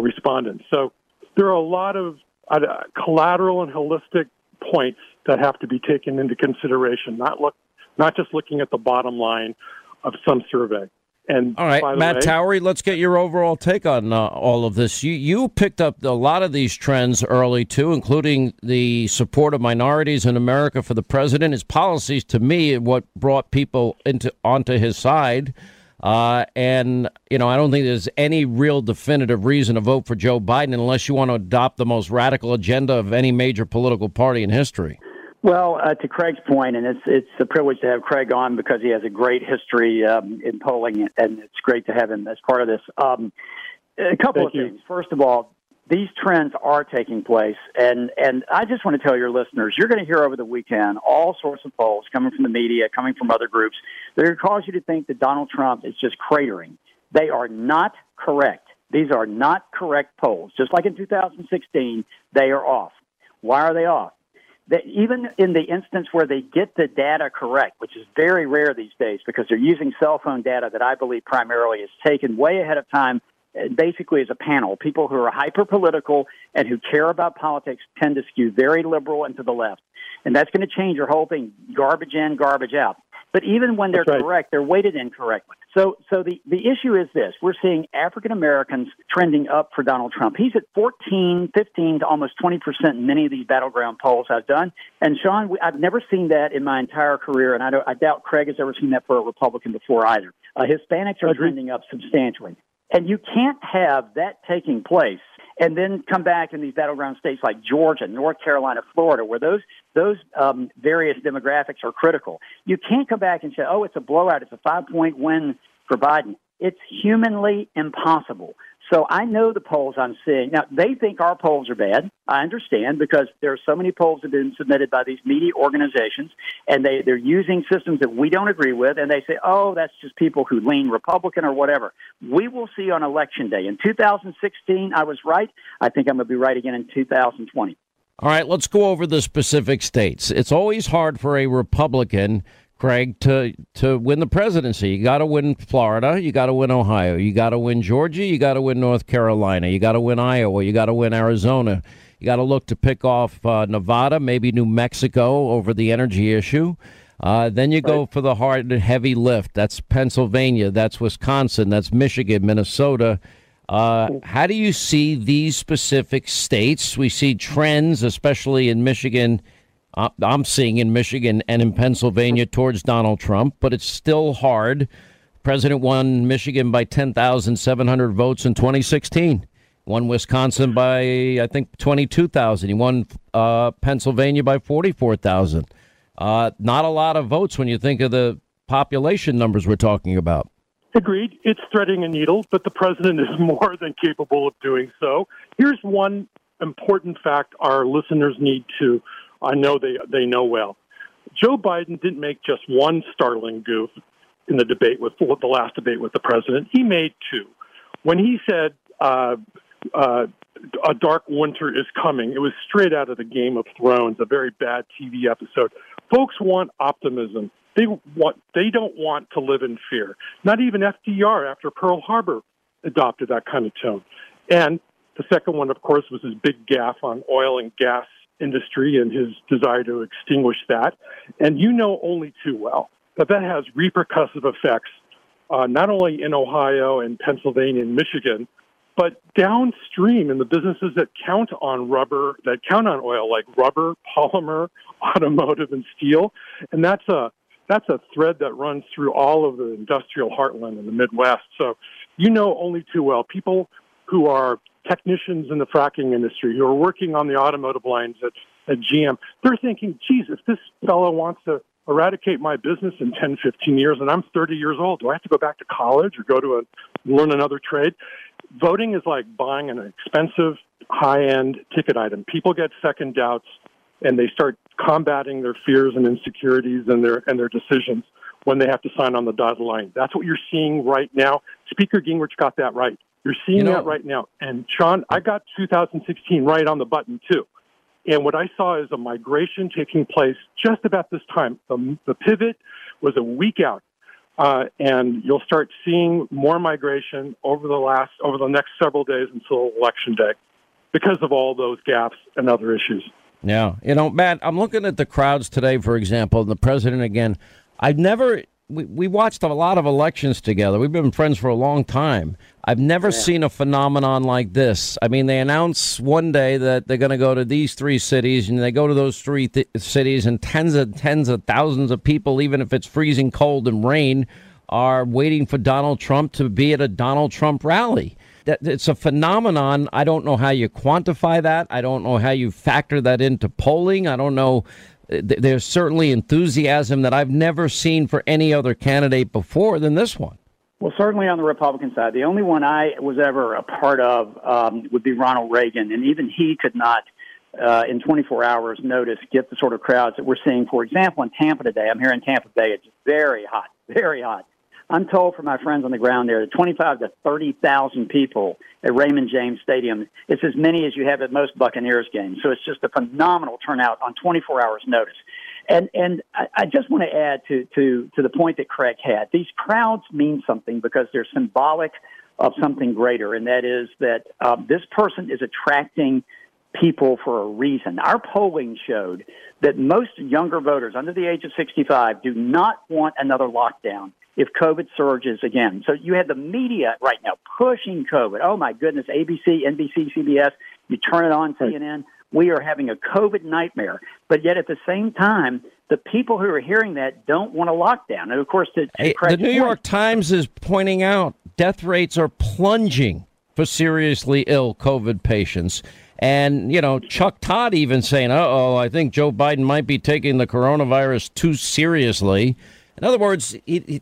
respondents. So there are a lot of collateral and holistic points that have to be taken into consideration, not just looking at the bottom line of some survey. And all right, Matt Towery, let's get your overall take on all of this. You picked up a lot of these trends early, too, including the support of minorities in America for the president. His policies, to me, are what brought people onto his side. And, you know, I don't think there's any real definitive reason to vote for Joe Biden unless you want to adopt the most radical agenda of any major political party in history. Well, to Craig's point, and it's a privilege to have Craig on because he has a great history in polling, and it's great to have him as part of this. A couple of things. First of all, these trends are taking place, and I just want to tell your listeners, you're going to hear over the weekend all sorts of polls coming from the media, coming from other groups, that are going to cause you to think that Donald Trump is just cratering. They are not correct. These are not correct polls. Just like in 2016, they are off. Why are they off? That even in the instance where they get the data correct, which is very rare these days because they're using cell phone data that I believe primarily is taken way ahead of time, basically as a panel. People who are hyper-political and who care about politics tend to skew very liberal and to the left. And that's going to change your whole thing, garbage in, garbage out. But even when they're correct, they're weighted incorrectly. So the issue is this. We're seeing African Americans trending up for Donald Trump. He's at 14, 15 to almost 20% in many of these battleground polls I've done. And, Sean, I've never seen that in my entire career, and I doubt Craig has ever seen that for a Republican before either. Hispanics are trending up substantially. And you can't have that taking place and then come back in these battleground states like Georgia, North Carolina, Florida, where those various demographics are critical. You can't come back and say, oh, it's a blowout, it's a 5-point win for Biden. It's humanly impossible. So I know the polls I'm seeing. Now, they think our polls are bad. I understand because there are so many polls that have been submitted by these media organizations, and they're using systems that we don't agree with, and they say, oh, that's just people who lean Republican or whatever. We will see on Election Day. In 2016, I was right. I think I'm going to be right again in 2020. All right, let's go over the specific states. It's always hard for a Republican, Craig, to win the presidency. You got to win Florida. You got to win Ohio. You got to win Georgia. You got to win North Carolina. You got to win Iowa. You got to win Arizona. You got to look to pick off Nevada, maybe New Mexico over the energy issue. Then you go for the hard and heavy lift. That's Pennsylvania. That's Wisconsin. That's Michigan, Minnesota. How do you see these specific states? We see trends, especially in Michigan. I'm seeing in Michigan and in Pennsylvania towards Donald Trump, but it's still hard. President won Michigan by 10,700 votes in 2016. Won Wisconsin by, I think, 22,000. He won Pennsylvania by 44,000. Not a lot of votes when you think of the population numbers we're talking about. Agreed. It's threading a needle, but the president is more than capable of doing so. Here's one important fact our listeners need to, I know they know well. Joe Biden didn't make just one startling goof in the debate with the last debate with the president. He made two. When he said a dark winter is coming, it was straight out of the Game of Thrones, a very bad TV episode. Folks want optimism. They don't want to live in fear. Not even FDR after Pearl Harbor adopted that kind of tone. And the second one, of course, was his big gaffe on oil and gas industry and his desire to extinguish that. And you know only too well that that has repercussive effects, not only in Ohio and Pennsylvania and Michigan, but downstream in the businesses that count on rubber, that count on oil, like rubber, polymer, automotive, and steel. And that's a thread that runs through all of the industrial heartland in the Midwest. So you know only too well, people who are technicians in the fracking industry, who are working on the automotive lines at GM, they're thinking, geez, if this fellow wants to eradicate my business in 10, 15 years, and I'm 30 years old, do I have to go back to college or go to learn another trade? Voting is like buying an expensive, high-end ticket item. People get second doubts, and they start combating their fears and insecurities and their decisions when they have to sign on the dotted line. That's what you're seeing right now. Speaker Gingrich got that right. You're seeing that right now. And, Sean, I got 2016 right on the button, too. And what I saw is a migration taking place just about this time. The pivot was a week out. And you'll start seeing more migration over the next several days until Election Day because of all those gaps and other issues. Yeah. You know, Matt, I'm looking at the crowds today, for example, and the president again. We watched a lot of elections together. We've been friends for a long time. I've never seen a phenomenon like this. I mean, they announce one day that they're going to go to these three cities, and they go to those three cities, and tens of thousands of people, even if it's freezing cold and rain, are waiting for Donald Trump to be at a Donald Trump rally. It's a phenomenon. I don't know how you quantify that. I don't know how you factor that into polling. I don't know. There's certainly enthusiasm that I've never seen for any other candidate before than this one. Well, certainly on the Republican side, the only one I was ever a part of would be Ronald Reagan. And even he could not, in 24 hours notice, get the sort of crowds that we're seeing, for example, in Tampa today. I'm here in Tampa Bay. It's very hot, very hot. I'm told from my friends on the ground there that 25 to 30,000 people at Raymond James Stadium. It's as many as you have at most Buccaneers games. So it's just a phenomenal turnout on 24 hours notice. And I just want to add to the point that Craig had. These crowds mean something because they're symbolic of something greater, and that is that this person is attracting people for a reason. Our polling showed that most younger voters under the age of 65 do not want another lockdown if COVID surges again. So you have the media right now pushing COVID. Oh, my goodness, ABC, NBC, CBS, you turn it on, CNN. We are having a COVID nightmare. But yet at the same time, the people who are hearing that don't want a lockdown. And, of course, the New York Times is pointing out death rates are plunging for seriously ill COVID patients. And, you know, Chuck Todd even saying, I think Joe Biden might be taking the coronavirus too seriously. In other words,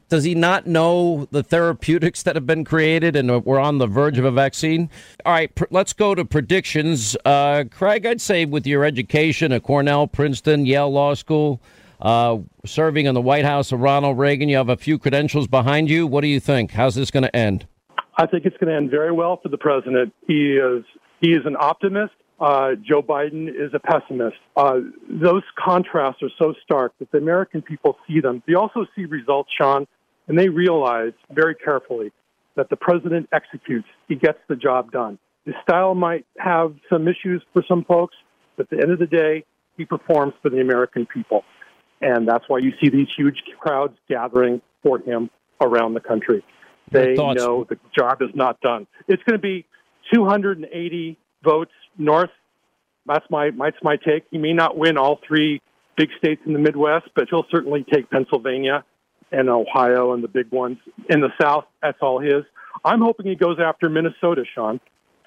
does he not know the therapeutics that have been created and we're on the verge of a vaccine? All right, let's go to predictions. Craig, I'd say with your education at Cornell, Princeton, Yale Law School, serving in the White House of Ronald Reagan, you have a few credentials behind you. What do you think? How's this going to end? I think it's going to end very well for the president. He is an optimist. Joe Biden is a pessimist. Those contrasts are so stark that the American people see them. They also see results, Sean, and they realize very carefully that the president executes. He gets the job done. His style might have some issues for some folks, but at the end of the day, he performs for the American people. And that's why you see these huge crowds gathering for him around the country. They know the job is not done. It's going to be 280 votes north. That's my take. He may not win all three big states in the Midwest, but he'll certainly take Pennsylvania and Ohio and the big ones in the South. That's all his. I'm hoping he goes after Minnesota, Sean.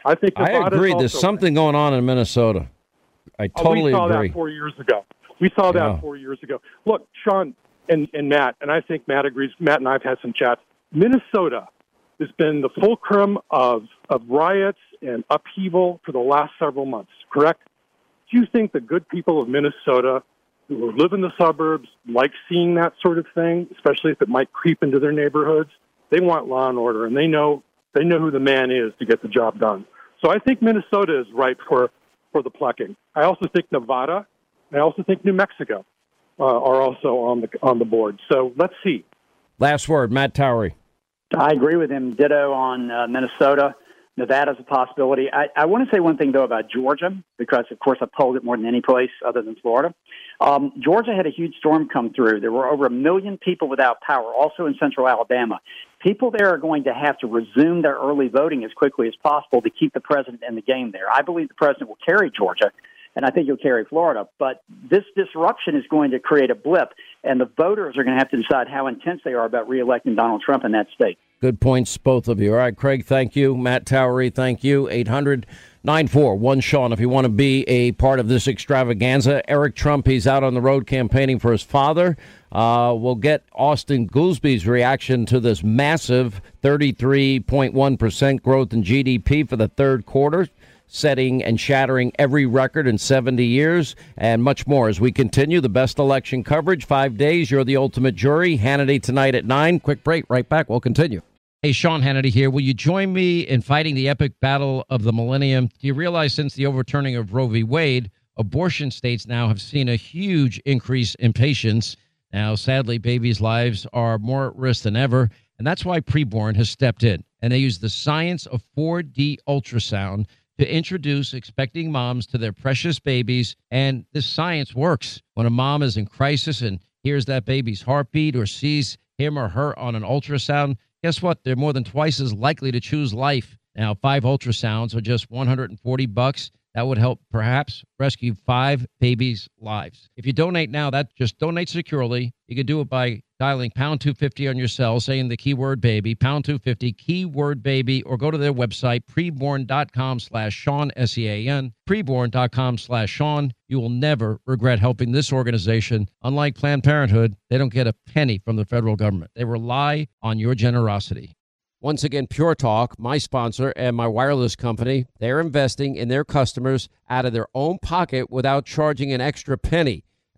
I think I agree. There's something going on in Minnesota. I totally agree. We saw that four years ago. Look, Sean and Matt, and I think Matt agrees. Matt and I have had some chats. Minnesota has been the fulcrum of riots and upheaval for the last several months, correct? Do you think the good people of Minnesota who live in the suburbs like seeing that sort of thing, especially if it might creep into their neighborhoods? They want law and order, and they know who the man is to get the job done. So I think Minnesota is ripe for the plucking. I also think Nevada, and I also think New Mexico are also on the board. So let's see. Last word, Matt Towery. I agree with him. Ditto on Minnesota. Nevada's a possibility. I want to say one thing, though, about Georgia, because, of course, I polled it more than any place other than Florida. Georgia had a huge storm come through. There were over 1 million people without power, also in central Alabama. People there are going to have to resume their early voting as quickly as possible to keep the president in the game there. I believe the president will carry Georgia, and I think he'll carry Florida. But this disruption is going to create a blip, and the voters are going to have to decide how intense they are about reelecting Donald Trump in that state. Good points, both of you. All right, Craig, thank you. Matt Towery, thank you. 800-941-SEAN, if you want to be a part of this extravaganza. Eric Trump, he's out on the road campaigning for his father. We'll get Austin Goolsbee's reaction to this massive 33.1% growth in GDP for the third quarter, setting and shattering every record in 70 years, and much more as we continue the best election coverage. 5 days, you're the ultimate jury. Hannity tonight at 9. Quick break, right back. We'll continue. Hey, Sean Hannity here. Will you join me in fighting the epic battle of the millennium? Do you realize since the overturning of Roe v. Wade, abortion states now have seen a huge increase in patients? Now, sadly, babies' lives are more at risk than ever, and that's why Preborn has stepped in, and they use the science of 4D ultrasound to introduce expecting moms to their precious babies, and this science works. When a mom is in crisis and hears that baby's heartbeat or sees him or her on an ultrasound, guess what? They're more than twice as likely to choose life. Now, 5 ultrasounds are just $140. That would help perhaps rescue 5 babies' lives. If you donate now, that just donate securely. You can do it by dialing pound 250 on your cell, saying the keyword baby, pound 250, keyword baby, or go to their website, preborn.com/Sean, SEAN, preborn.com/Sean. You will never regret helping this organization. Unlike Planned Parenthood, they don't get a penny from the federal government. They rely on your generosity. Once again, Pure Talk, my sponsor and my wireless company, they're investing in their customers out of their own pocket without charging an extra penny.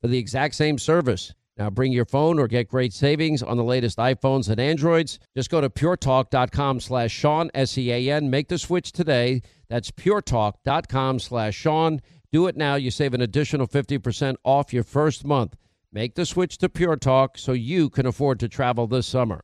for the exact same service. Now bring your phone or get great savings on the latest iPhones and Androids. Just go to puretalk.com/Sean, SEAN. Make the switch today. That's puretalk.com/Sean. Do it now. You save an additional 50% off your first month. Make the switch to Pure Talk so you can afford to travel this summer.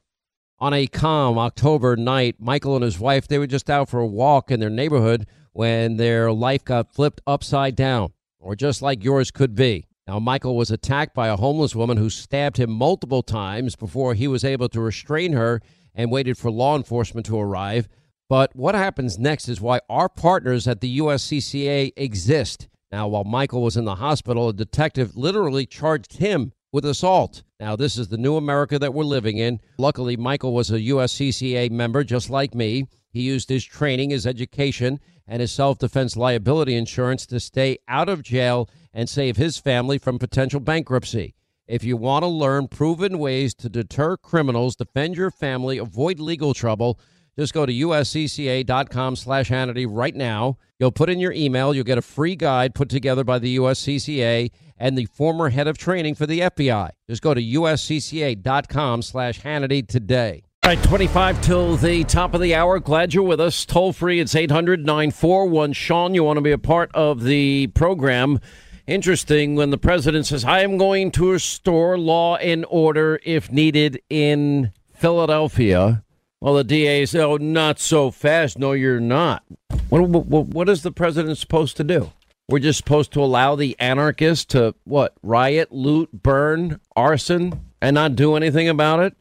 On a calm October night, Michael and his wife, they were just out for a walk in their neighborhood when their life got flipped upside down, or just like yours could be. Now, Michael was attacked by a homeless woman who stabbed him multiple times before he was able to restrain her and waited for law enforcement to arrive. But what happens next is why our partners at the USCCA exist. Now, while Michael was in the hospital, a detective literally charged him with assault. Now, this is the new America that we're living in. Luckily, Michael was a USCCA member just like me. He used his training, his education, and his self-defense liability insurance to stay out of jail and save his family from potential bankruptcy. If you want to learn proven ways to deter criminals, defend your family, avoid legal trouble, Just go to uscca.com/Hannity right now. You'll put in your email. You'll get a free guide put together by the USCCA and the former head of training for the FBI. Just go to uscca.com/Hannity today. All right, 25 till the top of the hour. Glad you're with us. Toll free, it's 800-941-SEAN. You want to be a part of the program. Interesting when the president says, I am going to restore law and order if needed in Philadelphia. Well, the DA says, oh, not so fast. No, you're not. What is the president supposed to do? We're just supposed to allow the anarchists to, what, riot, loot, burn, arson, and not do anything about it?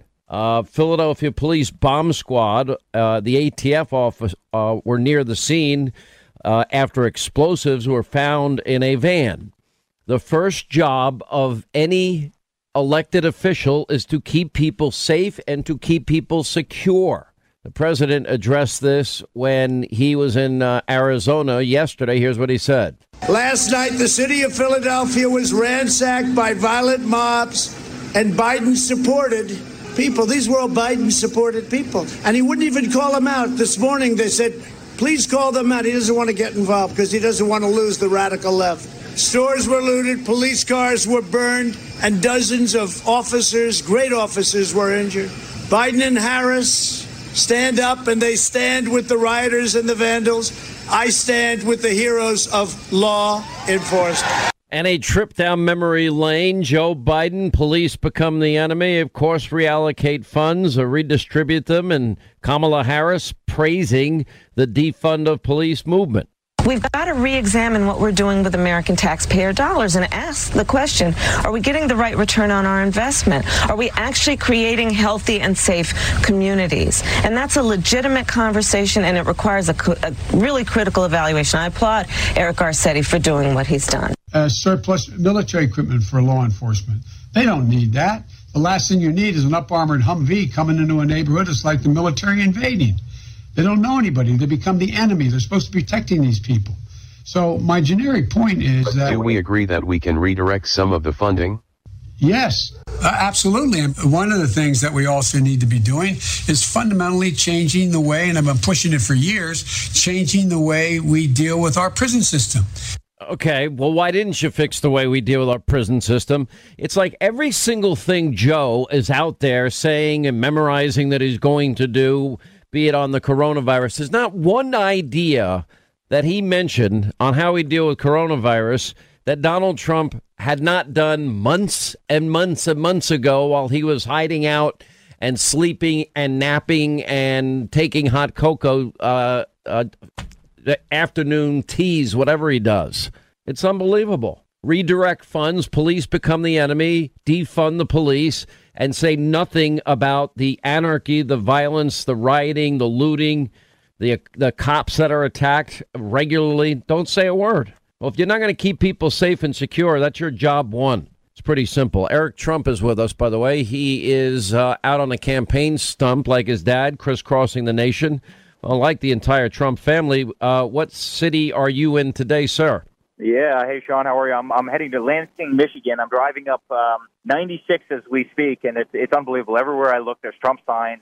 Philadelphia Police Bomb Squad, the ATF office, were near the scene after explosives were found in a van. The first job of any elected official is to keep people safe and to keep people secure. The president addressed this when he was in Arizona yesterday. Here's what he said. Last night, the city of Philadelphia was ransacked by violent mobs and Biden-supported people. These were all Biden-supported people. And he wouldn't even call them out. This morning they said, please call them out. He doesn't want to get involved because he doesn't want to lose the radical left. Stores were looted, police cars were burned, and dozens of officers, great officers, were injured. Biden and Harris stand up, and they stand with the rioters and the vandals. I stand with the heroes of law enforcement. And a trip down memory lane. Joe Biden, police become the enemy. Of course, reallocate funds or redistribute them. And Kamala Harris praising the defund of police movement. We've got to re-examine what we're doing with American taxpayer dollars and ask the question, are we getting the right return on our investment? Are we actually creating healthy and safe communities? And that's a legitimate conversation, and it requires a really critical evaluation. I applaud Eric Garcetti for doing what he's done. Surplus military equipment for law enforcement. They don't need that. The last thing you need is an up-armored Humvee coming into a neighborhood. It's like the military invading. They don't know anybody. They become the enemy. They're supposed to be protecting these people. So my generic point is that... Do we agree that we can redirect some of the funding? Yes, absolutely. And one of the things that we also need to be doing is fundamentally changing the way, and I've been pushing it for years, changing the way we deal with our prison system. Okay, well, why didn't you fix the way we deal with our prison system? It's like every single thing Joe is out there saying and memorizing that he's going to do, be it on the coronavirus. There's not one idea that he mentioned on how we deal with coronavirus that Donald Trump had not done months and months and months ago while he was hiding out and sleeping and napping and taking hot cocoa, afternoon teas, whatever he does. It's unbelievable. Redirect funds, police become the enemy, defund the police, and say nothing about the anarchy, the violence, the rioting, the looting, the cops that are attacked regularly. Don't say a word. Well, if you're not going to keep people safe and secure, that's your job one. It's pretty simple. Eric Trump is with us, by the way. He is out on a campaign stump like his dad, crisscrossing the nation. Well, like the entire Trump family, what city are you in today, sir? Yeah. Hey, Sean, how are you? I'm heading to Lansing, Michigan. I'm driving up 96 as we speak, and it's unbelievable. Everywhere I look, there's Trump signs.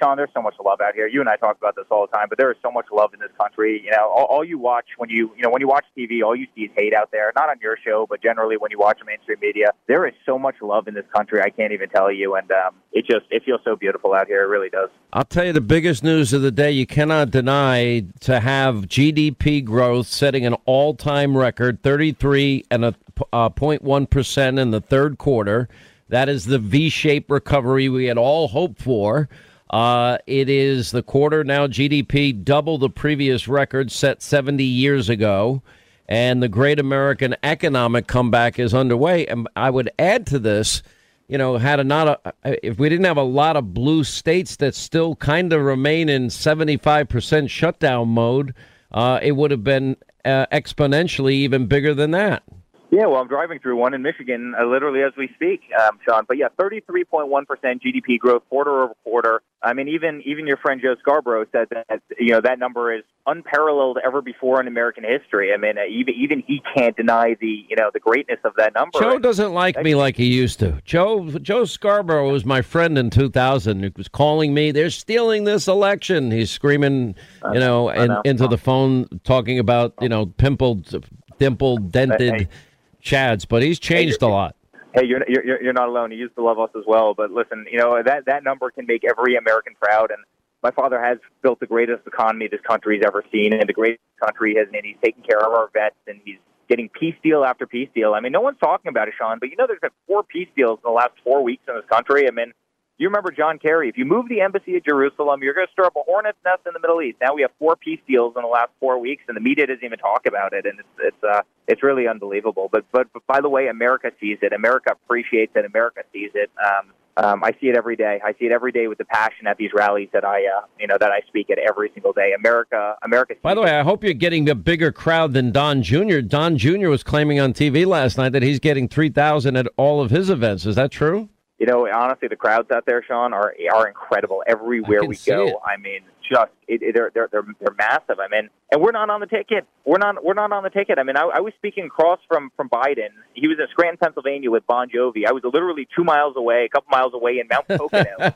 Sean, there's so much love out here. You and I talk about this all the time, but there is so much love in this country. You know, all you watch when you watch TV, all you see is hate out there. Not on your show, but generally when you watch mainstream media, there is so much love in this country. I can't even tell you, and it feels so beautiful out here. It really does. I'll tell you the biggest news of the day. You cannot deny to have GDP growth setting an all-time record, 33.1% in the third quarter. That is the V-shaped recovery we had all hoped for. It is the quarter now GDP double the previous record set 70 years ago, and the great American economic comeback is underway. And I would add to this, if we didn't have a lot of blue states that still kind of remain in 75% shutdown mode, it would have been exponentially even bigger than that. Yeah, well, I'm driving through one in Michigan literally as we speak, Sean. But, yeah, 33.1% GDP growth quarter over quarter. I mean, even your friend Joe Scarborough said that, you know, that number is unparalleled ever before in American history. I mean, even he can't deny the, you know, the greatness of that number. Joe doesn't like me like he used to. Joe Scarborough was my friend in 2000. He was calling me, they're stealing this election. He's screaming, you know, into the phone, talking about, you know, pimpled, dimpled, dented Chads, but he's changed a lot. Hey, you're not alone. He used to love us as well. But listen, you know, that number can make every American proud. And my father has built the greatest economy this country's ever seen, and the greatest country has, and he's taking care of our vets, and he's getting peace deal after peace deal. I mean, no one's talking about it, Sean, but you know, there's been 4 peace deals in the last 4 weeks in this country. I mean, you remember John Kerry? If you move the embassy to Jerusalem, you're going to stir up a hornet's nest in the Middle East. Now we have 4 peace deals in the last 4 weeks, and the media doesn't even talk about it, and it's really unbelievable. But by the way, America sees it. America appreciates it. America sees it. I see it every day. I see it every day with the passion at these rallies that I speak at every single day. America. By the way, I hope you're getting a bigger crowd than Don Jr. Don Jr. was claiming on TV last night that he's getting 3,000 at all of his events. Is that true? You know, honestly, the crowds out there, Sean, are incredible everywhere we go. I mean, just they're massive. I mean, and we're not on the ticket. We're not on the ticket. I mean, I was speaking across from Biden. He was in Scranton, Pennsylvania, with Bon Jovi. I was literally 2 miles away, a couple miles away in Mount Pocono.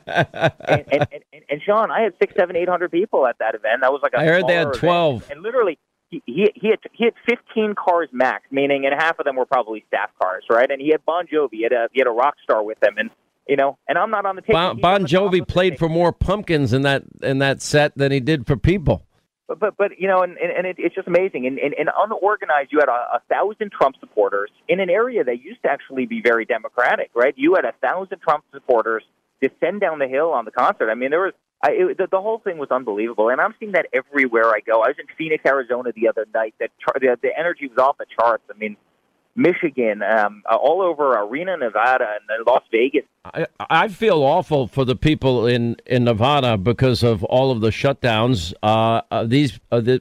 and Sean, I had 600, 700, 800 people at that event. That was like a I heard they had 12, event. And literally. He had 15 cars max, meaning, and half of them were probably staff cars, right? And he had Bon Jovi, he had a rock star with him, and you know, and I'm not on the ticket. Bon Jovi played for more pumpkins in that set than he did for people. But you know, and it's just amazing. And unorganized, you had 1,000 Trump supporters in an area that used to actually be very Democratic, right? You had 1,000 Trump supporters descend down the hill on the concert. I mean, there was. The whole thing was unbelievable, and I'm seeing that everywhere I go. I was in Phoenix, Arizona the other night. The energy was off the charts. I mean, Michigan, all over Reno, Nevada, and Las Vegas. I feel awful for the people in Nevada because of all of the shutdowns.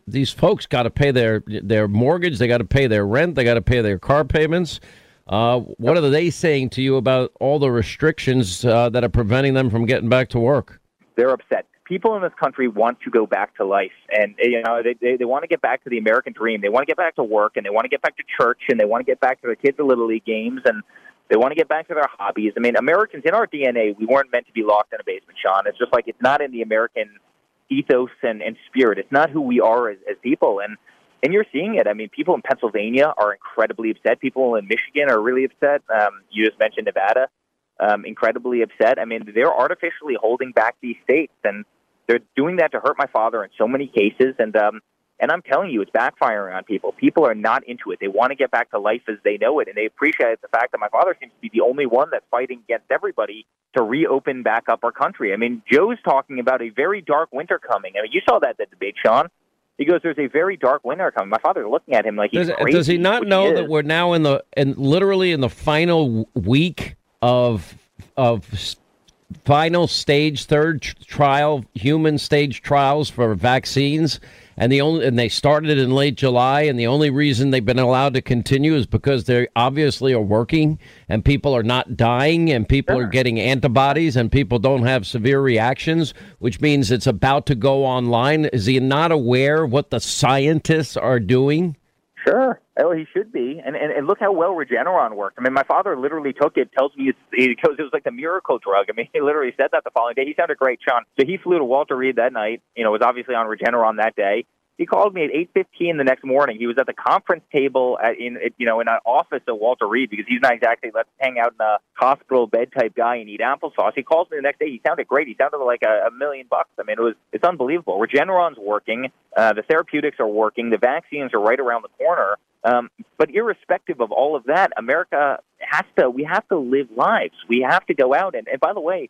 These folks got to pay their mortgage. They got to pay their rent. They got to pay their car payments. What are they saying to you about all the restrictions that are preventing them from getting back to work? They're upset. People in this country want to go back to life, and you know they want to get back to the American dream. They want to get back to work, and they want to get back to church, and they want to get back to their kids' little league games, and they want to get back to their hobbies. I mean, Americans, in our DNA, we weren't meant to be locked in a basement, Sean. It's just like it's not in the American ethos and spirit. It's not who we are as people, and you're seeing it. I mean, people in Pennsylvania are incredibly upset. People in Michigan are really upset. You just mentioned Nevada. Incredibly upset. I mean, they're artificially holding back these states, and they're doing that to hurt my father in so many cases. And I'm telling you, it's backfiring on people. People are not into it. They want to get back to life as they know it, and they appreciate the fact that my father seems to be the only one that's fighting against everybody to reopen back up our country. I mean, Joe's talking about a very dark winter coming. I mean, you saw that debate, Sean. He goes, "There's a very dark winter coming." My father's looking at him like he's crazy. Does he not know that we're now in the final week? Of final stage, third trial, human stage trials for vaccines, and they started in late July, and the only reason they've been allowed to continue is because they obviously are working, and people are not dying, and people are getting antibodies, and people don't have severe reactions, which means it's about to go online. Is he not aware what the scientists are doing? Sure. Oh, he should be. And look how well Regeneron worked. I mean, my father literally took it, tells me it was like the miracle drug. I mean, he literally said that the following day. He sounded great, Sean. So he flew to Walter Reed that night, you know, was obviously on Regeneron that day. He called me at 8:15 the next morning. He was at the conference table in an office at Walter Reed because he's not exactly let's hang out in a hospital bed type guy and eat applesauce. He calls me the next day. He sounded great. He sounded like a $1 million bucks. I mean, it's unbelievable. Regeneron's working. The therapeutics are working. The vaccines are right around the corner. But irrespective of all of that, America we have to live lives. We have to go out. And by the way,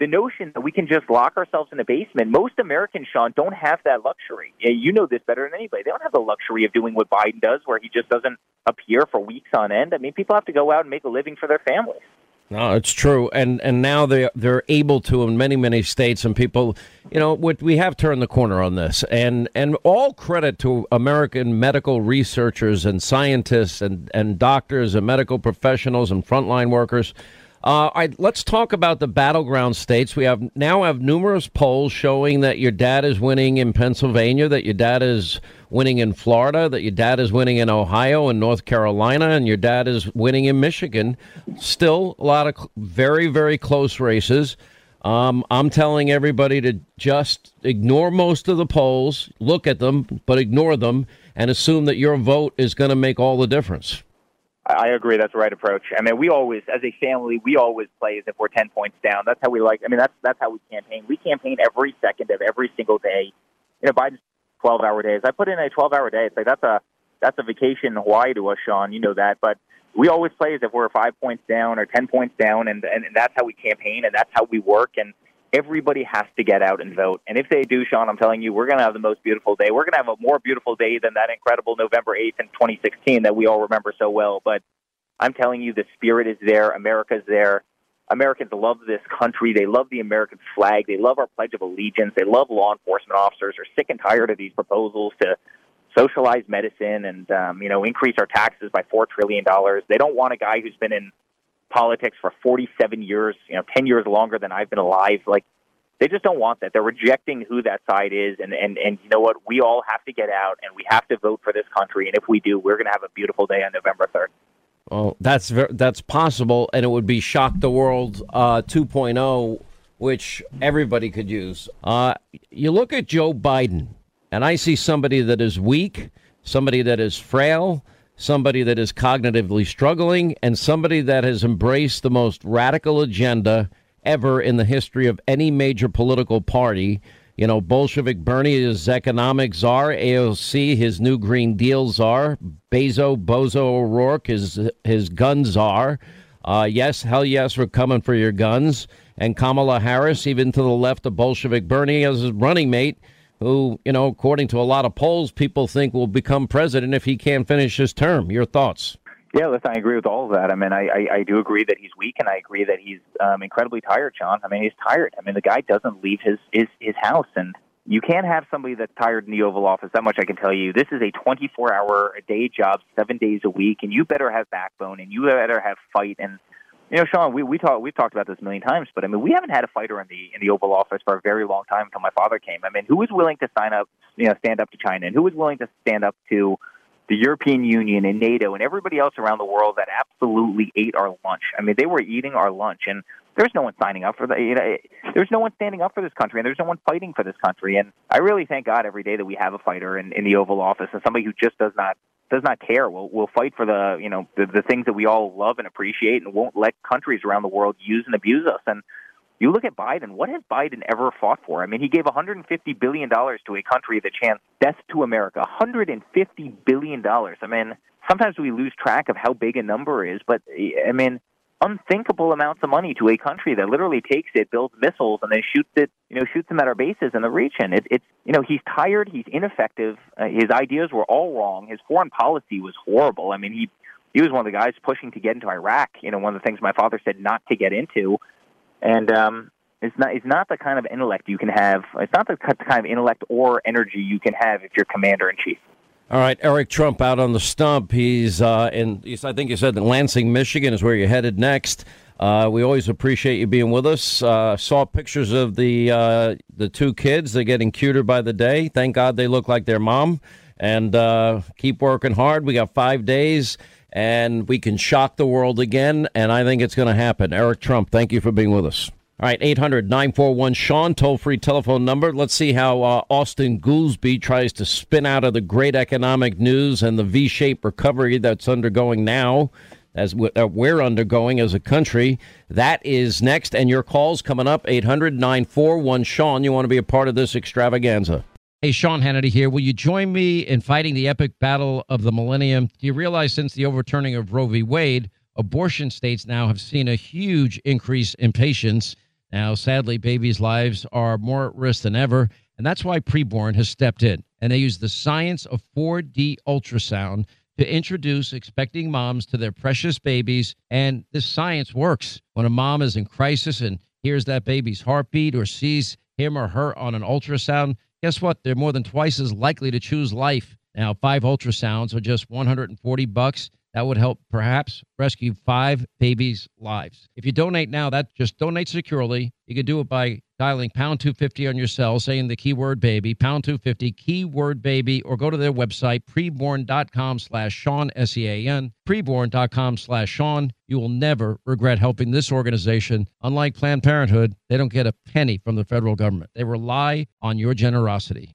the notion that we can just lock ourselves in a basement, most Americans, Sean, don't have that luxury. You know this better than anybody. They don't have the luxury of doing what Biden does, where he just doesn't appear for weeks on end. I mean, people have to go out and make a living for their families. No, it's true. And now they're able to in many, many states, and people, you know, we have turned the corner on this. And all credit to American medical researchers and scientists and doctors and medical professionals and frontline workers. Let's talk about the battleground states. We now have numerous polls showing that your dad is winning in Pennsylvania, that your dad is winning in Florida, that your dad is winning in Ohio and North Carolina, and your dad is winning in Michigan. Still a lot of very, very close races. I'm telling everybody to just ignore most of the polls, look at them, but ignore them, and assume that your vote is going to make all the difference. I agree. That's the right approach. I mean, we always, as a family, we always play as if we're 10 points down. That's how we like. I mean, that's how we campaign. We campaign every second of every single day. You know, Biden's 12-hour days. I put in a 12-hour day. It's like that's a vacation in Hawaii to us, Sean. You know that. But we always play as if we're 5 points down or 10 points down, and that's how we campaign and that's how we work. And everybody has to get out and vote. And if they do, Sean, I'm telling you, we're going to have the most beautiful day. We're going to have a more beautiful day than that incredible November 8th in 2016 that we all remember so well. But I'm telling you, the spirit is there. America's there. Americans love this country. They love the American flag. They love our Pledge of Allegiance. They love law enforcement officers. They're sick and tired of these proposals to socialize medicine and, increase our taxes by $4 trillion. They don't want a guy who's been in politics for 47 years, 10 years longer than I've been alive. Like, they just don't want that. They're rejecting who that side is. And you know what? We all have to get out and we have to vote for this country. And if we do, we're going to have a beautiful day on November 3rd. Well, that's possible. And it would be Shock the World 2.0, which everybody could use. You look at Joe Biden and I see somebody that is weak, somebody that is frail, somebody that is cognitively struggling, and somebody that has embraced the most radical agenda ever in the history of any major political party. You know, Bolshevik Bernie is economic czar, AOC, his new Green Deal czar, Bozo O'Rourke, his gun czar. Yes, hell yes, we're coming for your guns. And Kamala Harris, even to the left of Bolshevik Bernie, as his running mate, who, according to a lot of polls, people think will become president if he can't finish his term. Your thoughts? Yeah, listen, I agree with all of that. I mean, I do agree that he's weak, and I agree that he's incredibly tired, Sean. I mean, he's tired. I mean, the guy doesn't leave his house, and you can't have somebody that's tired in the Oval Office. That much I can tell you. This is a 24-hour-a-day job, 7 days a week, and you better have backbone, and you better have fight. And, Sean, we've talked about this a million times, but, I mean, we haven't had a fighter in the Oval Office for a very long time until my father came. I mean, who was willing to stand up to China, and who was willing to stand up to the European Union and NATO and everybody else around the world that absolutely ate our lunch? I mean, they were eating our lunch, and there's no one signing up for that. There's no one standing up for this country, and there's no one fighting for this country. And I really thank God every day that we have a fighter in the Oval Office and somebody who just does not care. Will fight for the things that we all love and appreciate, and won't let countries around the world use and abuse us. And you look at Biden. What has Biden ever fought for? I mean, he gave $150 billion to a country that chants death to America. $150 billion. I mean, sometimes we lose track of how big a number is, but, I mean, unthinkable amounts of money to a country that literally takes it, builds missiles, and then shoots them at our bases in the region. It's he's tired. He's ineffective. His ideas were all wrong. His foreign policy was horrible. I mean, he was one of the guys pushing to get into Iraq. One of the things my father said not to get into. And it's not the kind of intellect you can have. It's not the kind of intellect or energy you can have if you're commander in chief. All right, Eric Trump out on the stump. He's I think you said that Lansing, Michigan is where you're headed next. We always appreciate you being with us. Saw pictures of the two kids. They're getting cuter by the day. Thank God they look like their mom. And keep working hard. We got 5 days. And we can shock the world again, and I think it's going to happen. Eric Trump, thank you for being with us. All right, 800-941-SEAN, toll-free telephone number. Let's see how Austin Goolsbee tries to spin out of the great economic news and the V-shaped recovery that's undergoing now, as we're undergoing as a country. That is next, and your call's coming up, 800-941-SEAN. You want to be a part of this extravaganza. Hey, Sean Hannity here. Will you join me in fighting the epic battle of the millennium? Do you realize since the overturning of Roe v. Wade, abortion states now have seen a huge increase in patients? Now, sadly, babies' lives are more at risk than ever, and that's why Preborn has stepped in. And they use the science of 4D ultrasound to introduce expecting moms to their precious babies. And this science works. When a mom is in crisis and hears that baby's heartbeat or sees him or her on an ultrasound, guess what? They're more than twice as likely to choose life. Now, 5 ultrasounds are just $140. That would help perhaps rescue 5 babies' lives. If you donate now, that just donate securely. You can do it by dialing pound 250 on your cell, saying the keyword baby, pound 250, keyword baby, or go to their website, preborn.com/Sean, S-E-A-N, preborn.com/Sean. You will never regret helping this organization. Unlike Planned Parenthood, they don't get a penny from the federal government. They rely on your generosity.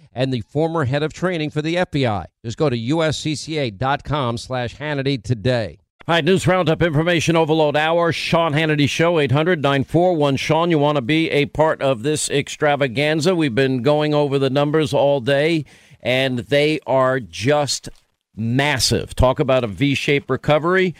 and the former head of training for the FBI. Just go to USCCA.com/Hannity today. All right, News Roundup, Information Overload Hour, Sean Hannity Show, 800-941-SEAN. You want to be a part of this extravaganza. We've been going over the numbers all day, and they are just massive. Talk about a V-shaped recovery.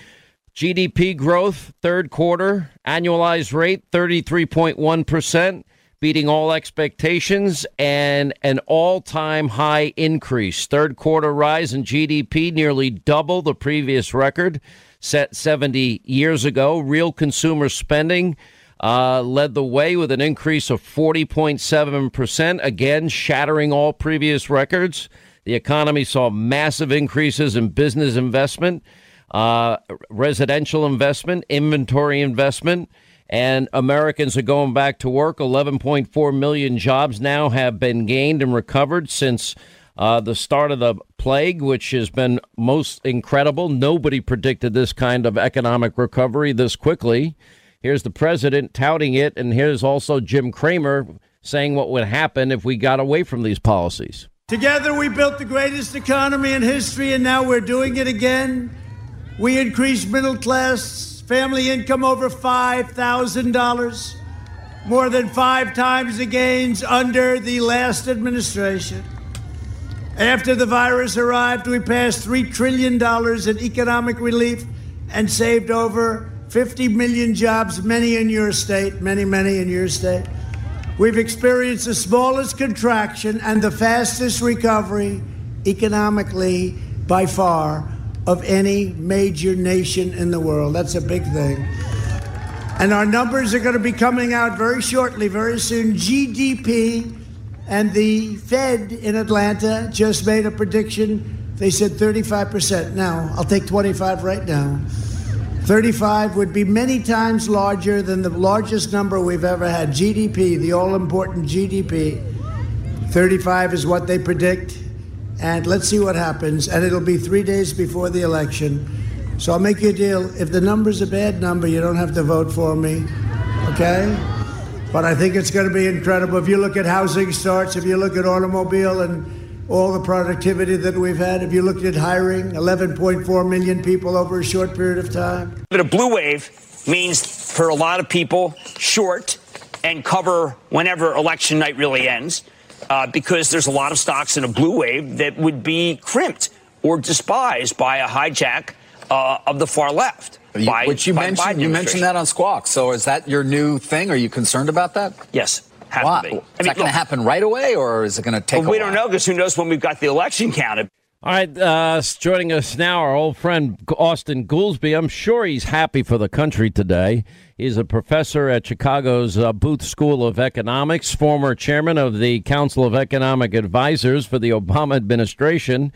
GDP growth, third quarter, annualized rate, 33.1%. beating all expectations, and an all-time high increase. Third quarter rise in GDP, nearly double the previous record set 70 years ago. Real consumer spending led the way with an increase of 40.7%, again shattering all previous records. The economy saw massive increases in business investment, residential investment, inventory investment, and Americans are going back to work. 11.4 million jobs now have been gained and recovered since the start of the plague, which has been most incredible. Nobody predicted this kind of economic recovery this quickly. Here's the president touting it, and here's also Jim Cramer saying what would happen if we got away from these policies. Together we built the greatest economy in history, and now we're doing it again. We increased middle class family income over $5,000, more than 5 times the gains under the last administration. After the virus arrived, we passed $3 trillion in economic relief and saved over 50 million jobs, many in your state, many in your state. We've experienced the smallest contraction and the fastest recovery economically by far of any major nation in the world. That's a big thing. And our numbers are going to be coming out very shortly, very soon. GDP and the Fed in Atlanta just made a prediction. They said 35%. Now, I'll take 25 right now. 35 would be many times larger than the largest number we've ever had. GDP, the all-important GDP. 35 is what they predict. And let's see what happens. And it'll be 3 days before the election. So I'll make you a deal. If the number's a bad number, you don't have to vote for me. Okay? But I think it's going to be incredible. If you look at housing starts, if you look at automobile and all the productivity that we've had, if you look at hiring, 11.4 million people over a short period of time. But a blue wave means for a lot of people short and cover whenever election night really ends, because there's a lot of stocks in a blue wave that would be crimped or despised by a hijack of the far left. You mentioned that on Squawk. So is that your new thing? Are you concerned about that? Yes. Wow. Is that going to happen right away, or is it going to take a while? We don't know, because who knows when we've got the election counted. All right, joining us now, our old friend Austin Goolsbee. I'm sure he's happy for the country today. He's a professor at Chicago's Booth School of Economics, former chairman of the Council of Economic Advisors for the Obama administration.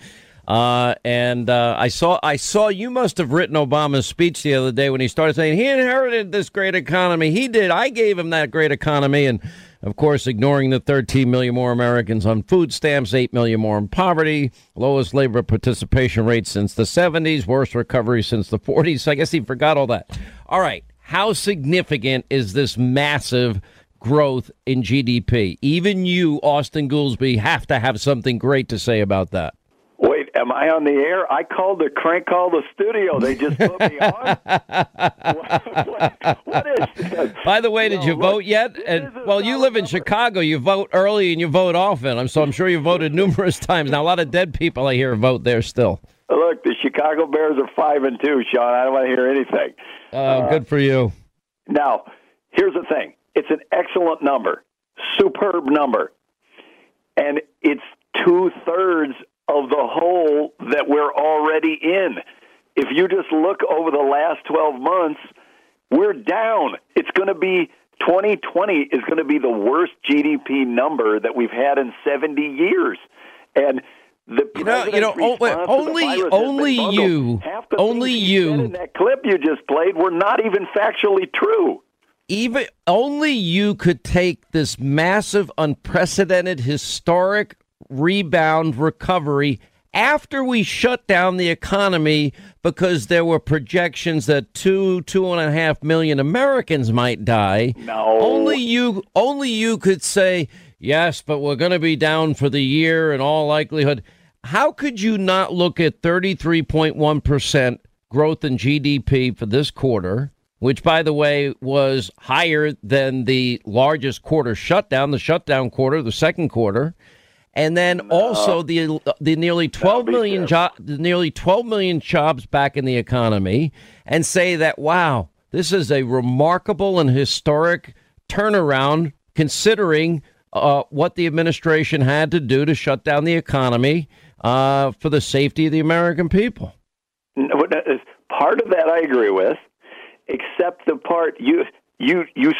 I saw you must have written Obama's speech the other day when he started saying he inherited this great economy. He did. I gave him that great economy. And, of course, ignoring the 13 million more Americans on food stamps, 8 million more in poverty, lowest labor participation rate since the 70s, worst recovery since the 40s. So I guess he forgot all that. All right. How significant is this massive growth in GDP? Even you, Austin Goolsbee, have to have something great to say about that. Wait, am I on the air? I called the crank call the studio. They just put me on. What is this? By the way, did you vote yet? And well, you live in Chicago. You vote early and you vote often. I'm sure you voted numerous times. Now, a lot of dead people I hear vote there still. Look, the Chicago Bears are 5-2, Sean. I don't want to hear anything. Good for you. Now, here's the thing. It's an excellent number, superb number, and it's 2/3 of the hole that we're already in. If you just look over the last 12 months, we're down. It's going to be 2020 is going to be the worst GDP number that we've had in 70 years. And the only you in that clip you just played were not even factually true. Even only you could take this massive, unprecedented, historic rebound recovery after we shut down the economy because there were projections that 2.5 million Americans might die. No. Only you could say, yes, but we're going to be down for the year in all likelihood. How could you not look at 33.1% growth in GDP for this quarter, which, by the way, was higher than the largest quarter shutdown, the shutdown quarter, the second quarter. And then also the nearly 12 million jobs back in the economy, and say that, wow, this is a remarkable and historic turnaround considering what the administration had to do to shut down the economy for the safety of the American people. Part of that I agree with, except the part you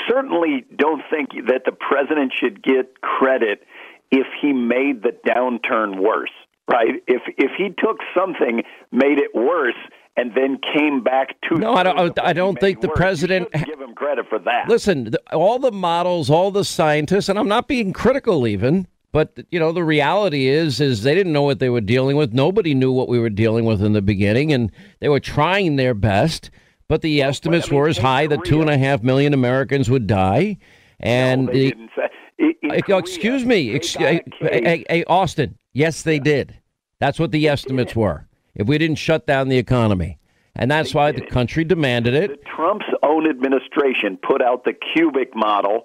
certainly don't think that the president should get credit if he made the downturn worse, right? If he took something, made it worse, and then came back to... No, I don't think the president... give him credit for that. Listen, all the models, all the scientists, and I'm not being critical even, but, you know, the reality is they didn't know what they were dealing with. Nobody knew what we were dealing with in the beginning, and they were trying their best, but the estimates were as high that 2.5 million Americans would die, and... No, they didn't say... Austin. Yes, they did. That's what the estimates were. If we didn't shut down the economy. And that's why the country demanded it. Trump's own administration put out the cubic model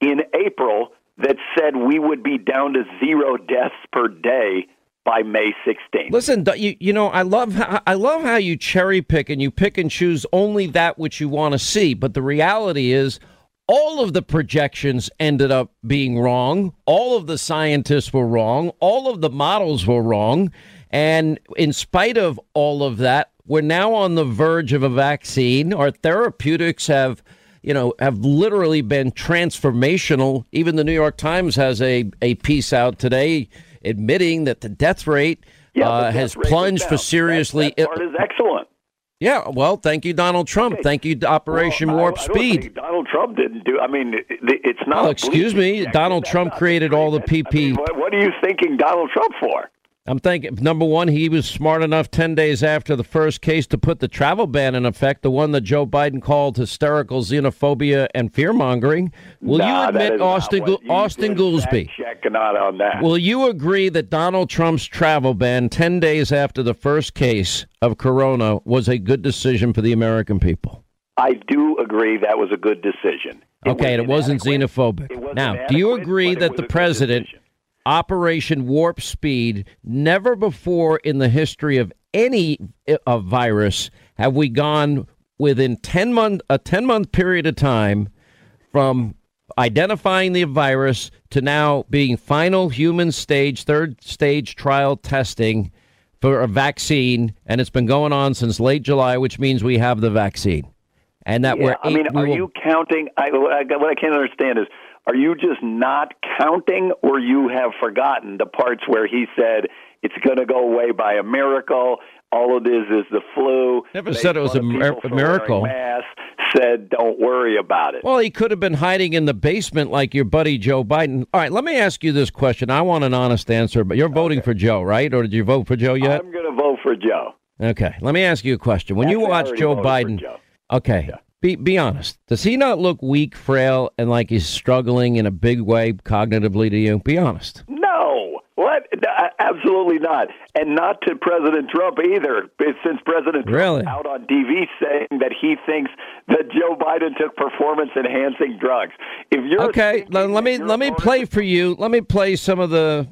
in April that said we would be down to 0 deaths per day by May 16th. Listen, I love how you cherry pick and you pick and choose only that which you want to see. But the reality is, all of the projections ended up being wrong. All of the scientists were wrong. All of the models were wrong. And in spite of all of that, we're now on the verge of a vaccine. Our therapeutics have literally been transformational. Even the New York Times has a piece out today admitting that the death rate has plunged for seriously. That part is excellent. Yeah, well, thank you, Donald Trump. Okay. Thank you, Operation Warp Speed. Donald Trump didn't do. I mean, it's not. Well, excuse me, Donald Trump created all the PPP. What are you thanking Donald Trump for? I'm thinking, number one, he was smart enough 10 days after the first case to put the travel ban in effect, the one that Joe Biden called hysterical xenophobia and fear-mongering. Will you admit Austin Goolsbee? Checking out on that. Will you agree that Donald Trump's travel ban 10 days after the first case of corona was a good decision for the American people? I do agree that was a good decision. Okay, and it wasn't xenophobic. Now, do you agree that the president... Operation Warp Speed, never before in the history of any virus have we gone within 10-month period of time from identifying the virus to now being final human stage, third stage trial testing for a vaccine, and it's been going on since late July, which means we have the vaccine. And that you counting? What I can't understand is, are you just not counting, or you have forgotten the parts where he said it's going to go away by a miracle? All it is the flu. Never said it was a miracle. Said, don't worry about it. Well, he could have been hiding in the basement like your buddy Joe Biden. All right, let me ask you this question. I want an honest answer, but you're voting for Joe, right? Or did you vote for Joe yet? I'm going to vote for Joe. Okay, let me ask you a question. When you watch Joe Biden, okay. Be honest. Does he not look weak, frail, and like he's struggling in a big way cognitively to you? Be honest. No. What? Absolutely not. And not to President Trump either, since President Trump out on TV saying that he thinks that Joe Biden took performance-enhancing drugs. If you're okay, let me play for you. Let me play some of the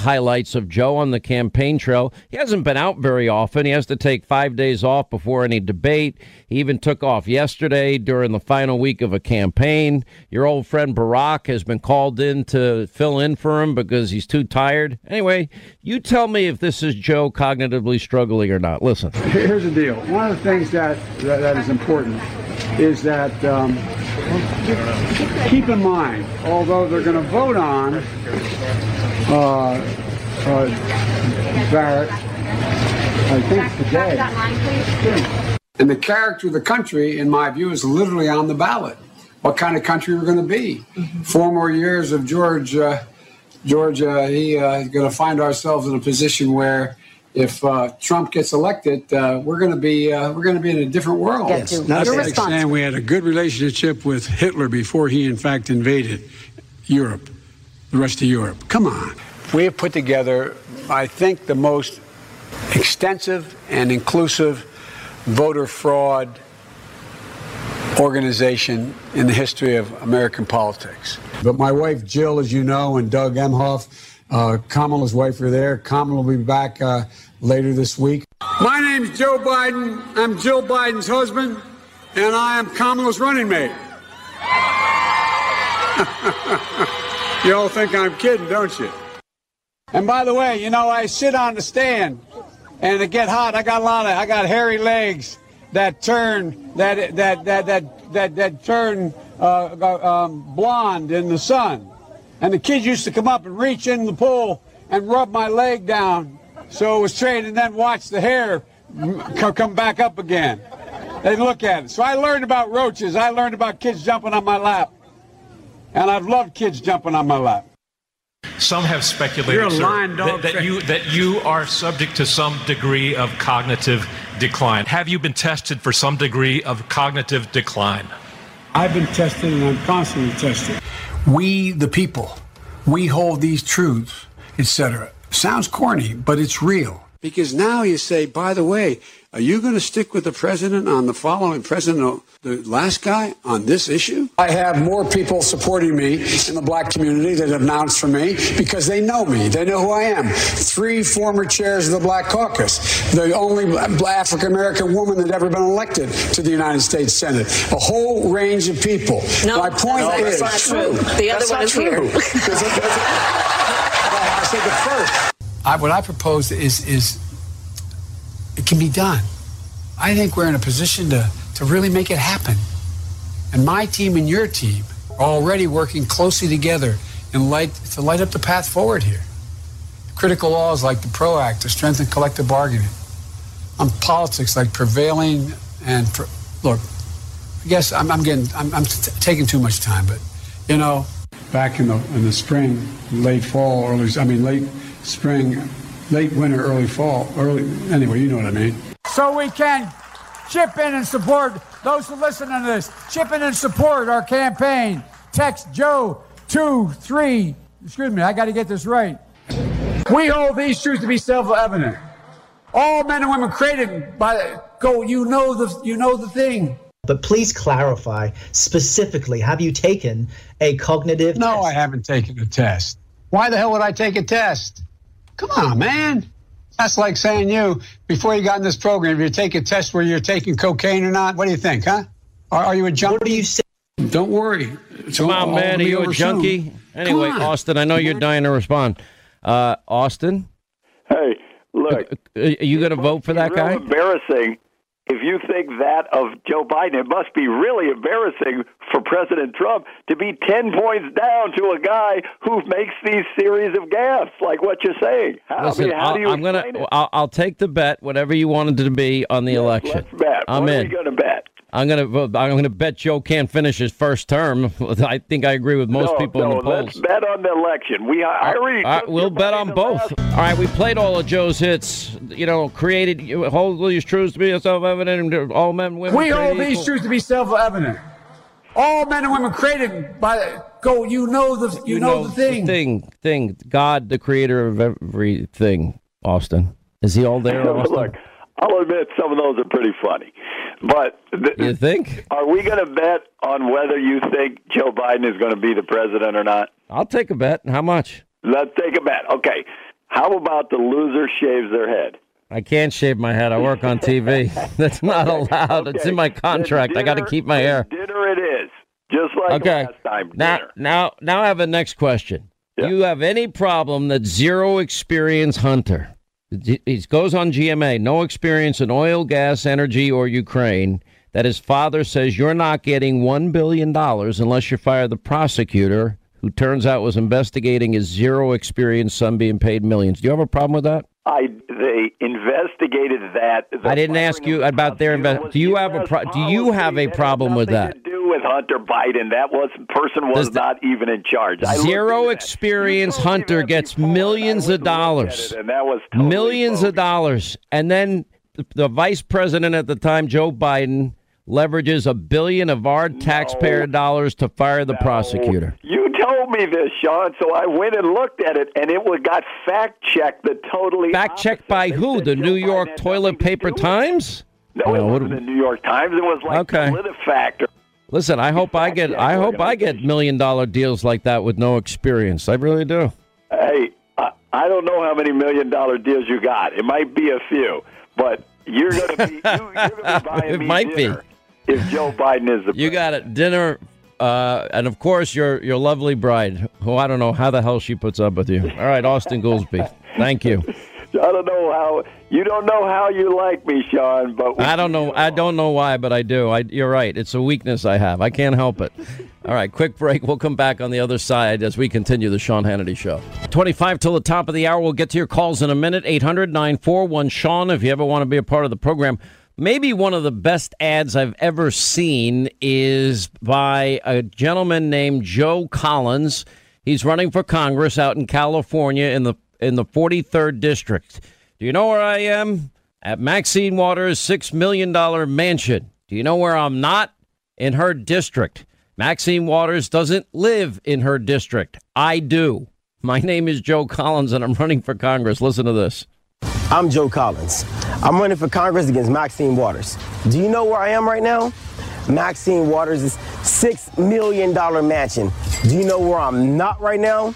highlights of Joe on the campaign trail. He hasn't been out very often. He has to take 5 days off before any debate. He even took off yesterday during the final week of a campaign. Your old friend Barack has been called in to fill in for him because he's too tired. Anyway, you tell me if this is Joe cognitively struggling or not. Listen. Here's the deal. One of the things that is important is that keep in mind, although they're going to vote on Barrett, I think today, and the character of the country, in my view, is literally on the ballot. What kind of country we're going to be? Mm-hmm. 4 more years of Georgia, he's going to find ourselves in a position where, if Trump gets elected, we're going to be in a different world. Yes. Understand, we had a good relationship with Hitler before he, in fact, invaded Europe, the rest of Europe. Come on, we have put together, I think, the most extensive and inclusive voter fraud organization in the history of American politics. But my wife, Jill, as you know, and Doug Emhoff, Kamala's wife, are there. Kamala will be back later this week. My name's Joe Biden. I'm Jill Biden's husband, and I am Kamala's running mate. You all think I'm kidding, don't you? And by the way, you know, I sit on the stand, and it get hot. I got hairy legs that turn blonde in the sun. And the kids used to come up and reach in the pool and rub my leg down so it was straight, and then watch the hair come back up again. They'd look at it. So I learned about roaches. I learned about kids jumping on my lap. And I've loved kids jumping on my lap. Some have speculated, sir, that you are subject to some degree of cognitive decline. Have you been tested for some degree of cognitive decline? I've been tested, and I'm constantly tested. We, the people, we hold these truths, etc. Sounds corny, but it's real. Because now you say, by the way, are you going to stick with the president on the following president, the last guy, on this issue? I have more people supporting me in the black community that have announced for me because they know me. They know who I am. 3 former chairs of the Black Caucus, the only African-American woman that ever been elected to the United States Senate, a whole range of people. No, my point is not true. The other one is true. Here. I said the first. What I propose is it can be done. I think we're in a position to really make it happen. And my team and your team are already working closely together to light up the path forward here. Critical laws like the PRO Act to strengthen collective bargaining. On politics like prevailing and look, I guess I'm taking too much time, but you know, back in the spring, late fall, early spring, late winter, early fall, anyway, you know what I mean. So we can chip in and support those who listen to this. Chip in and support our campaign. Text Joe 23. Excuse me, I got to get this right. We hold these truths to be self-evident. All men and women created by you know the thing. But please clarify specifically, have you taken a cognitive test? No, I haven't taken a test. Why the hell would I take a test? Come on, man. That's like saying you, before you got in this program, if you take a test where you're taking cocaine or not, what do you think, huh? Are you a junkie? What do you say? Don't worry. Come on, man, are you a junkie? Anyway, Austin, I know you're dying to respond. Austin? Hey, look. Are you going to vote for that guy? It's embarrassing. If you think that of Joe Biden, it must be really embarrassing for President Trump to be 10 points down to a guy who makes these series of gaffes, like what you're saying. Listen, how do you explain it? I'll take the bet, whatever you wanted it to be on the election. Let's bet. I'm in. What are you going to bet? I'm gonna bet Joe can't finish his first term. I think I agree with most people in the polls. Let's bet on the election. We'll bet on both. All right, we played all of Joe's hits. You know, created hold these truths to be self-evident. And all men, and women. We hold these truths to be self-evident. All men and women created by you know the thing. God, the creator of everything. Austin, is he all there? Look, I'll admit some of those are pretty funny. But you think? Are we going to bet on whether you think Joe Biden is going to be the president or not? I'll take a bet. How much? Let's take a bet. Okay. How about the loser shaves their head? I can't shave my head. I work on TV. That's not allowed. Okay. It's in my contract. Dinner, I got to keep my hair. Dinner it is. Just like last time. Now I have a next question. Yeah. Do you have any problem that zero experience Hunter? He goes on GMA, no experience in oil, gas, energy, or Ukraine, that his father says you're not getting $1 billion unless you fire the prosecutor, who turns out was investigating his zero-experience son being paid millions. Do you have a problem with that? They investigated that. I didn't ask you about their investigation. Do you have a problem with that? To do with Hunter Biden, that person was not even in charge. Zero experience Hunter gets millions of dollars. And that was totally millions of dollars, and then the vice president at the time, Joe Biden, leverages $1 billion of our taxpayer dollars to fire the prosecutor. You told me this, Sean, so I went and looked at it, and it got fact-checked the totally Fact-checked by who? The New York Toilet Paper Times? No, it wasn't the New York Times. It was like PolitiFact. Listen, I hope I get $1 million deals like that with no experience. I really do. Hey, I don't know how many $1 million deals you got. It might be a few, but you're going to be buying me dinner. If Joe Biden is the president. You got it. Dinner, and of course, your lovely bride, who I don't know how the hell she puts up with you. All right, Austin Goolsbee, thank you. I don't know how you like me, Sean. But I don't know. I don't know why, but I do. You're right. It's a weakness I have. I can't help it. All right, quick break. We'll come back on the other side as we continue the Sean Hannity Show. 25 till the top of the hour. We'll get to your calls in a minute. 800-941-SEAN. If you ever want to be a part of the program. Maybe one of the best ads I've ever seen is by a gentleman named Joe Collins. He's running for Congress out in California in the 43rd District. Do you know where I am? At Maxine Waters' $6 million mansion. Do you know where I'm not? In her district. Maxine Waters doesn't live in her district. I do. My name is Joe Collins, and I'm running for Congress. Listen to this. I'm Joe Collins. I'm running for Congress against Maxine Waters. Do you know where I am right now? Maxine Waters' $6 million mansion. Do you know where I'm not right now?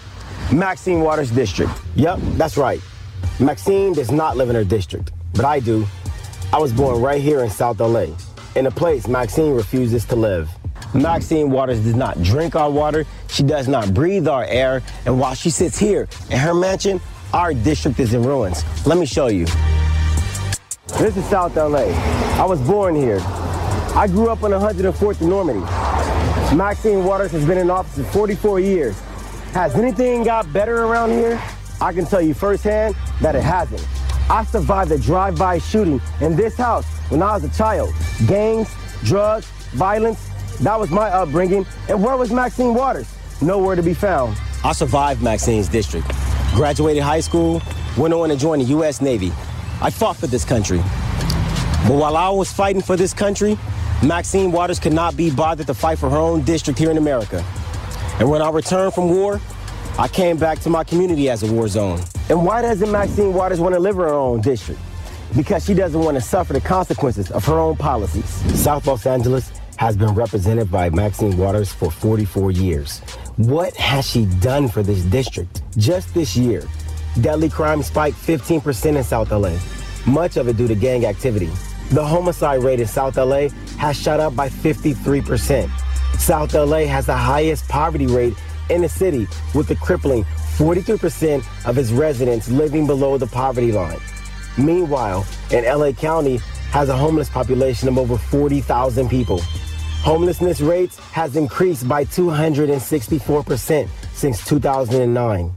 Maxine Waters' district. Yep, that's right. Maxine does not live in her district, but I do. I was born right here in South LA, in a place Maxine refuses to live. Maxine Waters does not drink our water, she does not breathe our air, and while she sits here in her mansion, our district is in ruins. Let me show you. This is South LA. I was born here. I grew up on 104th and Normandy. Maxine Waters has been in office for 44 years. Has anything got better around here? I can tell you firsthand that it hasn't. I survived a drive-by shooting in this house when I was a child. Gangs, drugs, violence, that was my upbringing. And where was Maxine Waters? Nowhere to be found. I survived Maxine's district. Graduated high school, went on to join the U.S. Navy. I fought for this country. But while I was fighting for this country, Maxine Waters could not be bothered to fight for her own district here in America. And when I returned from war, I came back to my community as a war zone. And why doesn't Maxine Waters want to live in her own district? Because she doesn't want to suffer the consequences of her own policies. South Los Angeles has been represented by Maxine Waters for 44 years. What has she done for this district? Just this year, deadly crime spiked 15% in South LA, much of it due to gang activity. The homicide rate in South LA has shot up by 53%. South LA has the highest poverty rate in the city, with a crippling 43% of its residents living below the poverty line. Meanwhile, in LA County has a homeless population of over 40,000 people. Homelessness rates has increased by 264% since 2009.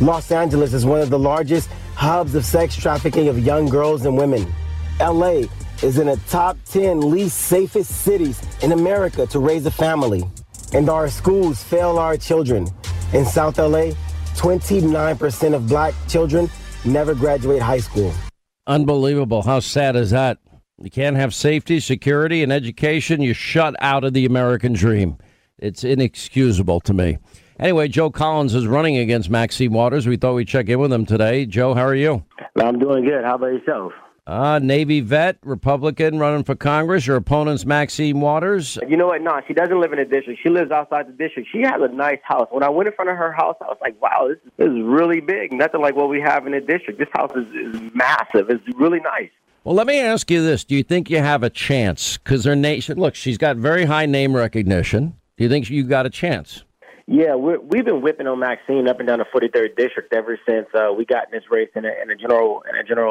Los Angeles is one of the largest hubs of sex trafficking of young girls and women. LA is in the top 10 least safest cities in America to raise a family. And our schools fail our children. In South LA, 29% of black children never graduate high school. Unbelievable. How sad is that? You can't have safety, security, and education. You're shut out of the American dream. It's inexcusable to me. Anyway, Joe Collins is running against Maxine Waters. We thought we'd check in with him today. Joe, how are you? I'm doing good. How about yourself? Navy vet, Republican, running for Congress. Your opponent's Maxine Waters. You know what? No, she doesn't live in the district. She lives outside the district. She has a nice house. When I went in front of her house, I was like, wow, this is really big. Nothing like what we have in the district. This house is massive. It's really nice. Well, let me ask you this. Do you think you have a chance? Because her nation, look, she's got very high name recognition. Do you think you got a chance? Yeah, we've been whipping on Maxine up and down the 43rd District ever since we got in this race in a general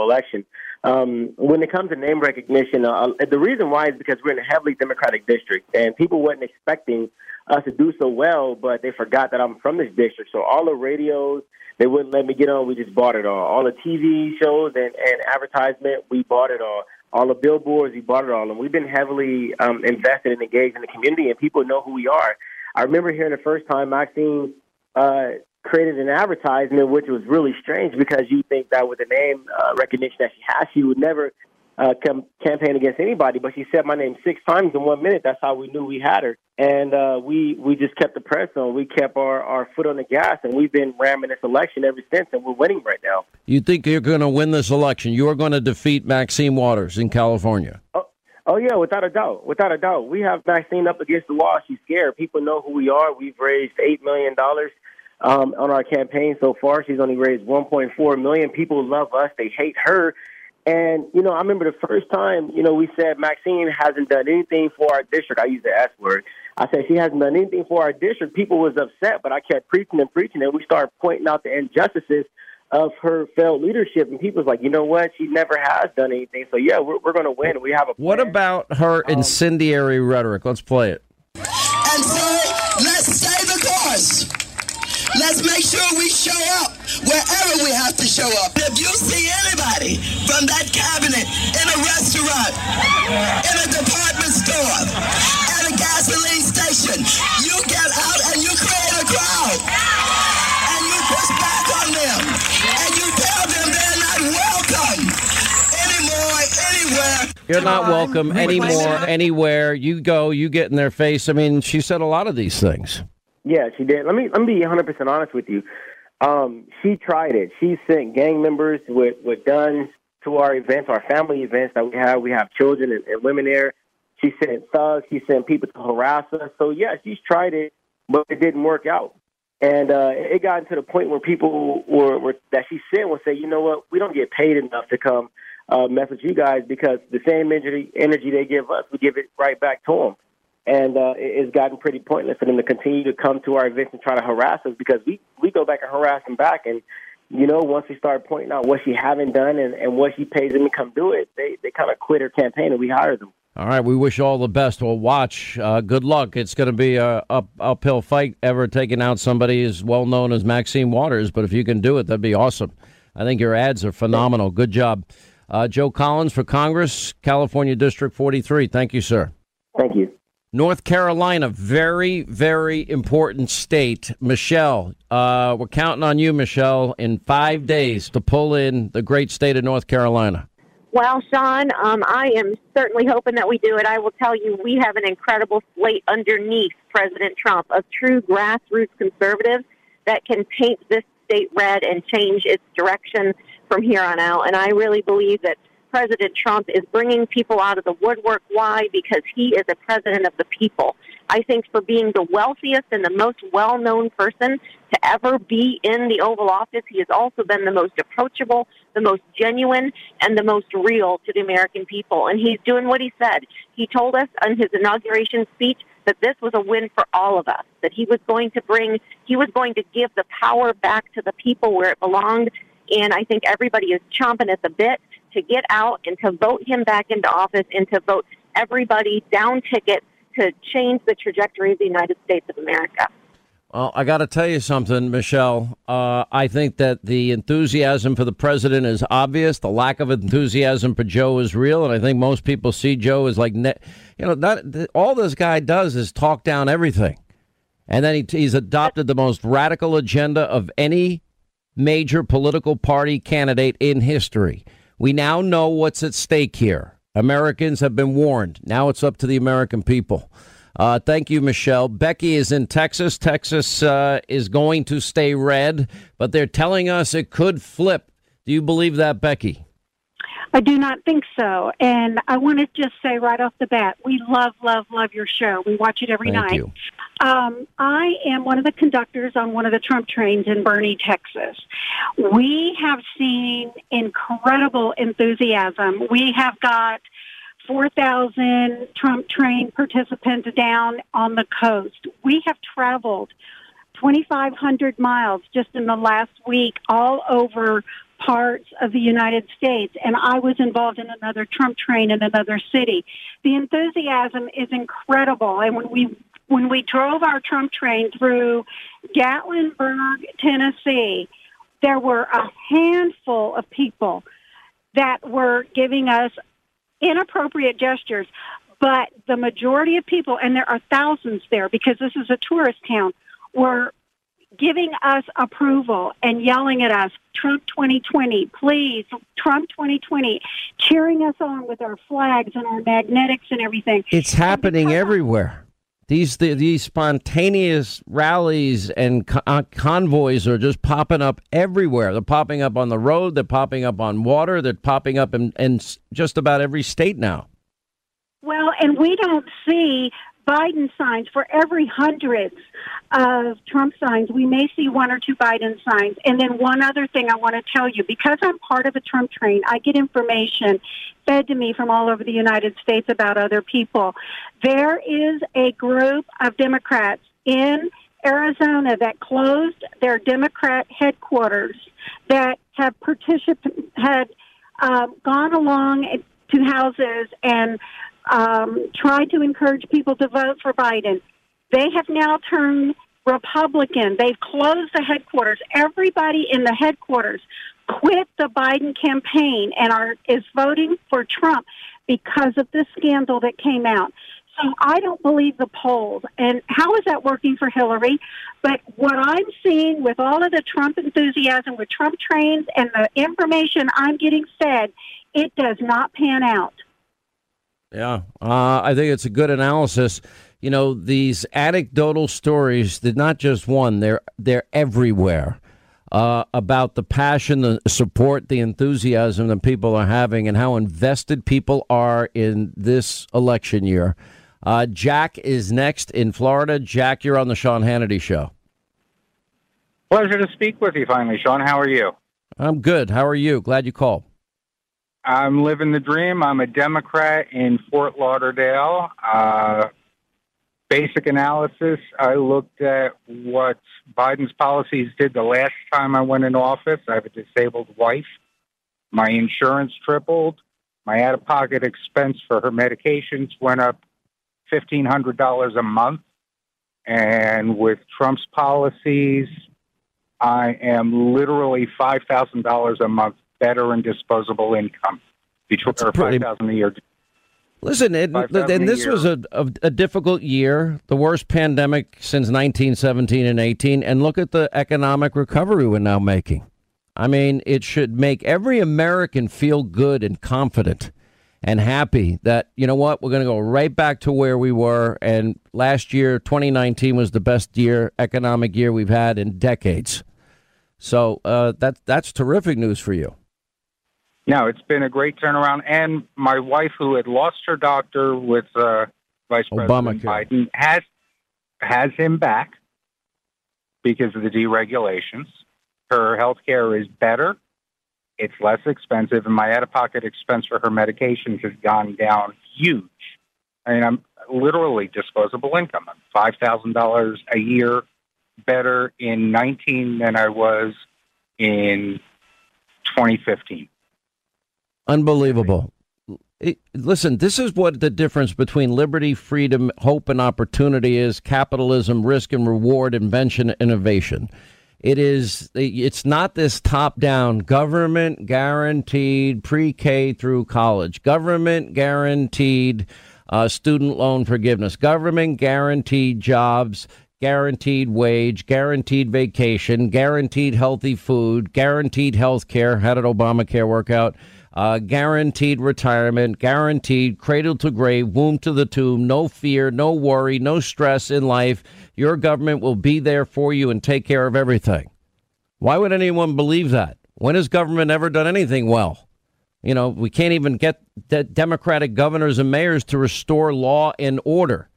election. When it comes to name recognition, the reason why is because we're in a heavily Democratic district, and people weren't expecting us to do so well, but they forgot that I'm from this district. So all the radios, they wouldn't let me get on. We just bought it all. All the TV shows and advertisement, we bought it all. All the billboards, we bought it all. And we've been heavily invested and engaged in the community, and people know who we are. I remember hearing the first time Maxine created an advertisement, which was really strange because you think that with the name recognition that she has, she would never campaign against anybody. But she said my name 6 times in 1 minute. That's how we knew we had her. And we just kept the press on. We kept our foot on the gas, and we've been ramming this election ever since, and we're winning right now. You think you're going to win this election? You are going to defeat Maxine Waters in California? Oh, yeah, without a doubt. Without a doubt. We have Maxine up against the wall. She's scared. People know who we are. We've raised $8 million on our campaign so far. She's only raised $1.4 million. People love us. They hate her. And, you know, I remember the first time, you know, we said Maxine hasn't done anything for our district. I use the S word. I said she hasn't done anything for our district. People was upset, but I kept preaching and preaching, and we started pointing out the injustices of her failed leadership, and people's like, you know what? She never has done anything. So, yeah, we're going to win. We have a plan. What about her incendiary rhetoric? Let's play it. And so let's stay the course. Let's make sure we show up wherever we have to show up. If you see anybody from that cabinet in a restaurant, in a department store, at a gasoline station, you get out and you create a crowd. You're not welcome anymore, anywhere. You go, you get in their face. I mean, she said a lot of these things. Yeah, she did. Let me be 100% honest with you. She tried it. She sent gang members with guns to our events, our family events that we have. We have children and women there. She sent thugs. She sent people to harass us. So, yeah, she's tried it, but it didn't work out. And it got to the point where people that she sent would say, you know what, we don't get paid enough to come mess with you guys because the same energy they give us, we give it right back to them. And it's gotten pretty pointless for them to continue to come to our events and try to harass us because we go back and harass them back. And, you know, once we start pointing out what she haven't done and what she pays them to come do it, they kind of quit her campaign and we hire them. All right. We wish all the best. We'll watch. Good luck. It's going to be an uphill fight ever taking out somebody as well known as Maxine Waters. But if you can do it, that'd be awesome. I think your ads are phenomenal. Good job. Joe Collins for Congress, California District 43. Thank you, sir. Thank you. North Carolina, very, very important state. Michelle, we're counting on you, Michelle, in 5 days to pull in the great state of North Carolina. Well, Sean, I am certainly hoping that we do it. I will tell you, we have an incredible slate underneath President Trump of true grassroots conservatives that can paint this state red and change its direction from here on out. And I really believe that President Trump is bringing people out of the woodwork. Why? Because he is a president of the people. I think for being the wealthiest and the most well-known person to ever be in the Oval Office, he has also been the most approachable, the most genuine, and the most real to the American people. And he's doing what he said. He told us on his inauguration speech that this was a win for all of us, that he was going to bring, he was going to give the power back to the people where it belonged. And I think everybody is chomping at the bit to get out and to vote him back into office and to vote everybody down ticket to change the trajectory of the United States of America. Well, I got to tell you something, Michelle. I think that the enthusiasm for the president is obvious. The lack of enthusiasm for Joe is real. And I think most people see Joe as like, all this guy does is talk down everything. And then he's adopted the most radical agenda of any major political party candidate in history. We now know what's at stake here. Americans have been warned. Now it's up to the American people. Thank you, Michelle. Becky is in Texas. Texas is going to stay red, but they're telling us it could flip. Do you believe that, Becky? I do not think so. And I want to just say right off the bat, we love your show. We watch it every night. Thank you. I am one of the conductors on one of the Trump trains in Bernie, Texas. We have seen incredible enthusiasm. We have got 4,000 Trump train participants down on the coast. We have traveled 2,500 miles just in the last week all over parts of the United States, and I was involved in another Trump train in another city. The enthusiasm is incredible, and when we drove our Trump train through Gatlinburg, Tennessee, there were a handful of people that were giving us inappropriate gestures, but the majority of people, and there are thousands there because this is a tourist town, were giving us approval and yelling at us, Trump 2020, please, Trump 2020, cheering us on with our flags and our magnetics and everything. It's happening everywhere. These spontaneous rallies and convoys are just popping up everywhere. They're popping up on the road. They're popping up on water. They're popping up in just about every state now. Well, and we don't see Biden signs. For every hundreds of Trump signs, we may see one or two Biden signs. And then one other thing I want to tell you, because I'm part of a Trump train, I get information fed to me from all over the United States about other people. There is a group of Democrats in Arizona that closed their Democrat headquarters that have gone along to houses and try to encourage people to vote for Biden. They have now turned Republican. They've closed the headquarters. Everybody in the headquarters quit the Biden campaign and is voting for Trump because of this scandal that came out. So I don't believe the polls. And how is that working for Hillary? But what I'm seeing with all of the Trump enthusiasm, with Trump trains and the information I'm getting fed, it does not pan out. Yeah, I think it's a good analysis. You know, these anecdotal stories, they're not just one, they're everywhere about the passion, the support, the enthusiasm that people are having and how invested people are in this election year. Jack is next in Florida. Jack, you're on the Sean Hannity Show. Pleasure to speak with you finally, Sean. How are you? I'm good. How are you? Glad you called. I'm living the dream. I'm a Democrat in Fort Lauderdale. Basic analysis, I looked at what Biden's policies did the last time I went in office. I have a disabled wife. My insurance tripled. My out-of-pocket expense for her medications went up $1,500 a month. And with Trump's policies, I am literally $5,000 a month better in disposable income. That's $5,000 a year. Listen, this was a difficult year, the worst pandemic since 1917 and 18, and look at the economic recovery we're now making. I mean, it should make every American feel good and confident and happy that, you know what, we're going to go right back to where we were. And last year, 2019, was the best year, economic year we've had in decades. So that's terrific news for you. No, it's been a great turnaround. And my wife, who had lost her doctor with Vice President Biden, has him back because of the deregulations. Her health care is better. It's less expensive, and my out-of-pocket expense for her medications has gone down huge. I mean, I'm literally disposable income. I'm $5,000 a year better in 19 than I was in 2015. Unbelievable. Listen, this is what the difference between liberty, freedom, hope, and opportunity is: capitalism, risk and reward, invention, innovation. It's not this top-down government guaranteed pre-K through college, government guaranteed student loan forgiveness, government guaranteed jobs, guaranteed wage, guaranteed vacation, guaranteed healthy food, guaranteed health care. How did Obamacare work out? Guaranteed retirement, guaranteed cradle to grave, womb to the tomb, no fear, no worry, no stress in life. Your government will be there for you and take care of everything. Why would anyone believe that? When has government ever done anything well? You know, we can't even get Democratic governors and mayors to restore law and order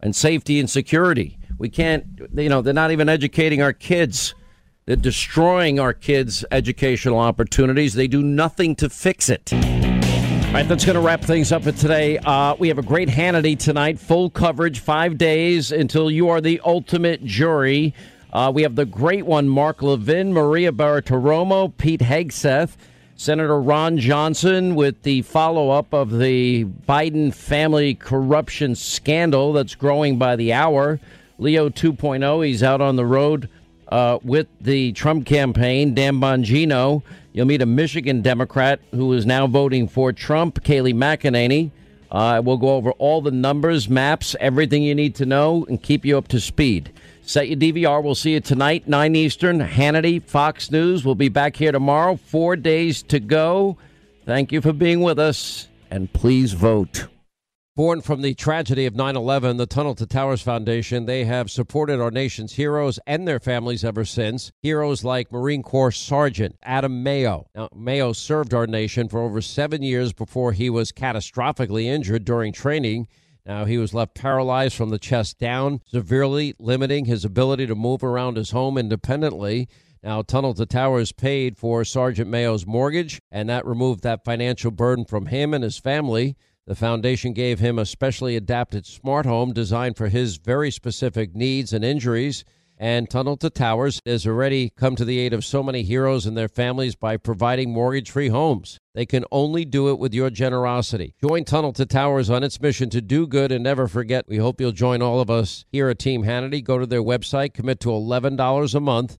and safety and security. We can't, you know, they're not even educating our kids. They're destroying our kids' educational opportunities. They do nothing to fix it. All right, that's going to wrap things up for today. We have a great Hannity tonight. Full coverage, 5 days until you are the ultimate jury. We have the great one, Mark Levin, Maria Bartiromo, Pete Hegseth, Senator Ron Johnson with the follow-up of the Biden family corruption scandal that's growing by the hour. Leo 2.0, he's out on the road with the Trump campaign. Dan Bongino, you'll meet a Michigan Democrat who is now voting for Trump, Kayleigh McEnany. We'll go over all the numbers, maps, everything you need to know, and keep you up to speed. Set your DVR. We'll see you tonight, 9 Eastern, Hannity, Fox News. We'll be back here tomorrow. 4 days to go. Thank you for being with us, and please vote. Born from the tragedy of 9/11, the Tunnel to Towers Foundation, they have supported our nation's heroes and their families ever since. Heroes like Marine Corps Sergeant Adam Mayo. Now, Mayo served our nation for over 7 years before he was catastrophically injured during training. Now, he was left paralyzed from the chest down, severely limiting his ability to move around his home independently. Now, Tunnel to Towers paid for Sergeant Mayo's mortgage, and that removed that financial burden from him and his family. The foundation gave him a specially adapted smart home designed for his very specific needs and injuries. And Tunnel to Towers has already come to the aid of so many heroes and their families by providing mortgage-free homes. They can only do it with your generosity. Join Tunnel to Towers on its mission to do good and never forget. We hope you'll join all of us here at Team Hannity. Go to their website, commit to $11 a month.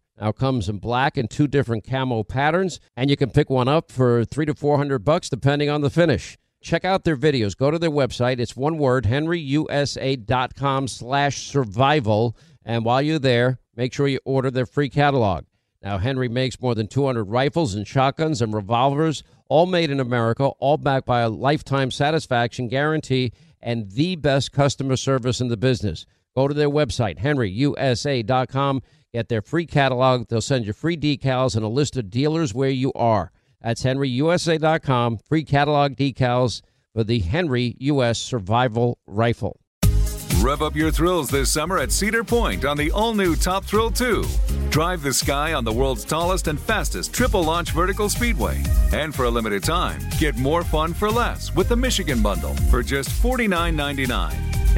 Now it comes in black and two different camo patterns, and you can pick one up for $300 to $400 depending on the finish. Check out their videos. Go to their website. It's one word, henryusa.com/survival. And while you're there, make sure you order their free catalog. Now, Henry makes more than 200 rifles and shotguns and revolvers, all made in America, all backed by a lifetime satisfaction guarantee and the best customer service in the business. Go to their website, henryusa.com. Get their free catalog. They'll send you free decals and a list of dealers where you are. That's henryusa.com. Free catalog decals for the Henry U.S. Survival Rifle. Rev up your thrills this summer at Cedar Point on the all-new Top Thrill 2. Drive the sky on the world's tallest and fastest triple-launch vertical speedway. And for a limited time, get more fun for less with the Michigan Bundle for just $49.99.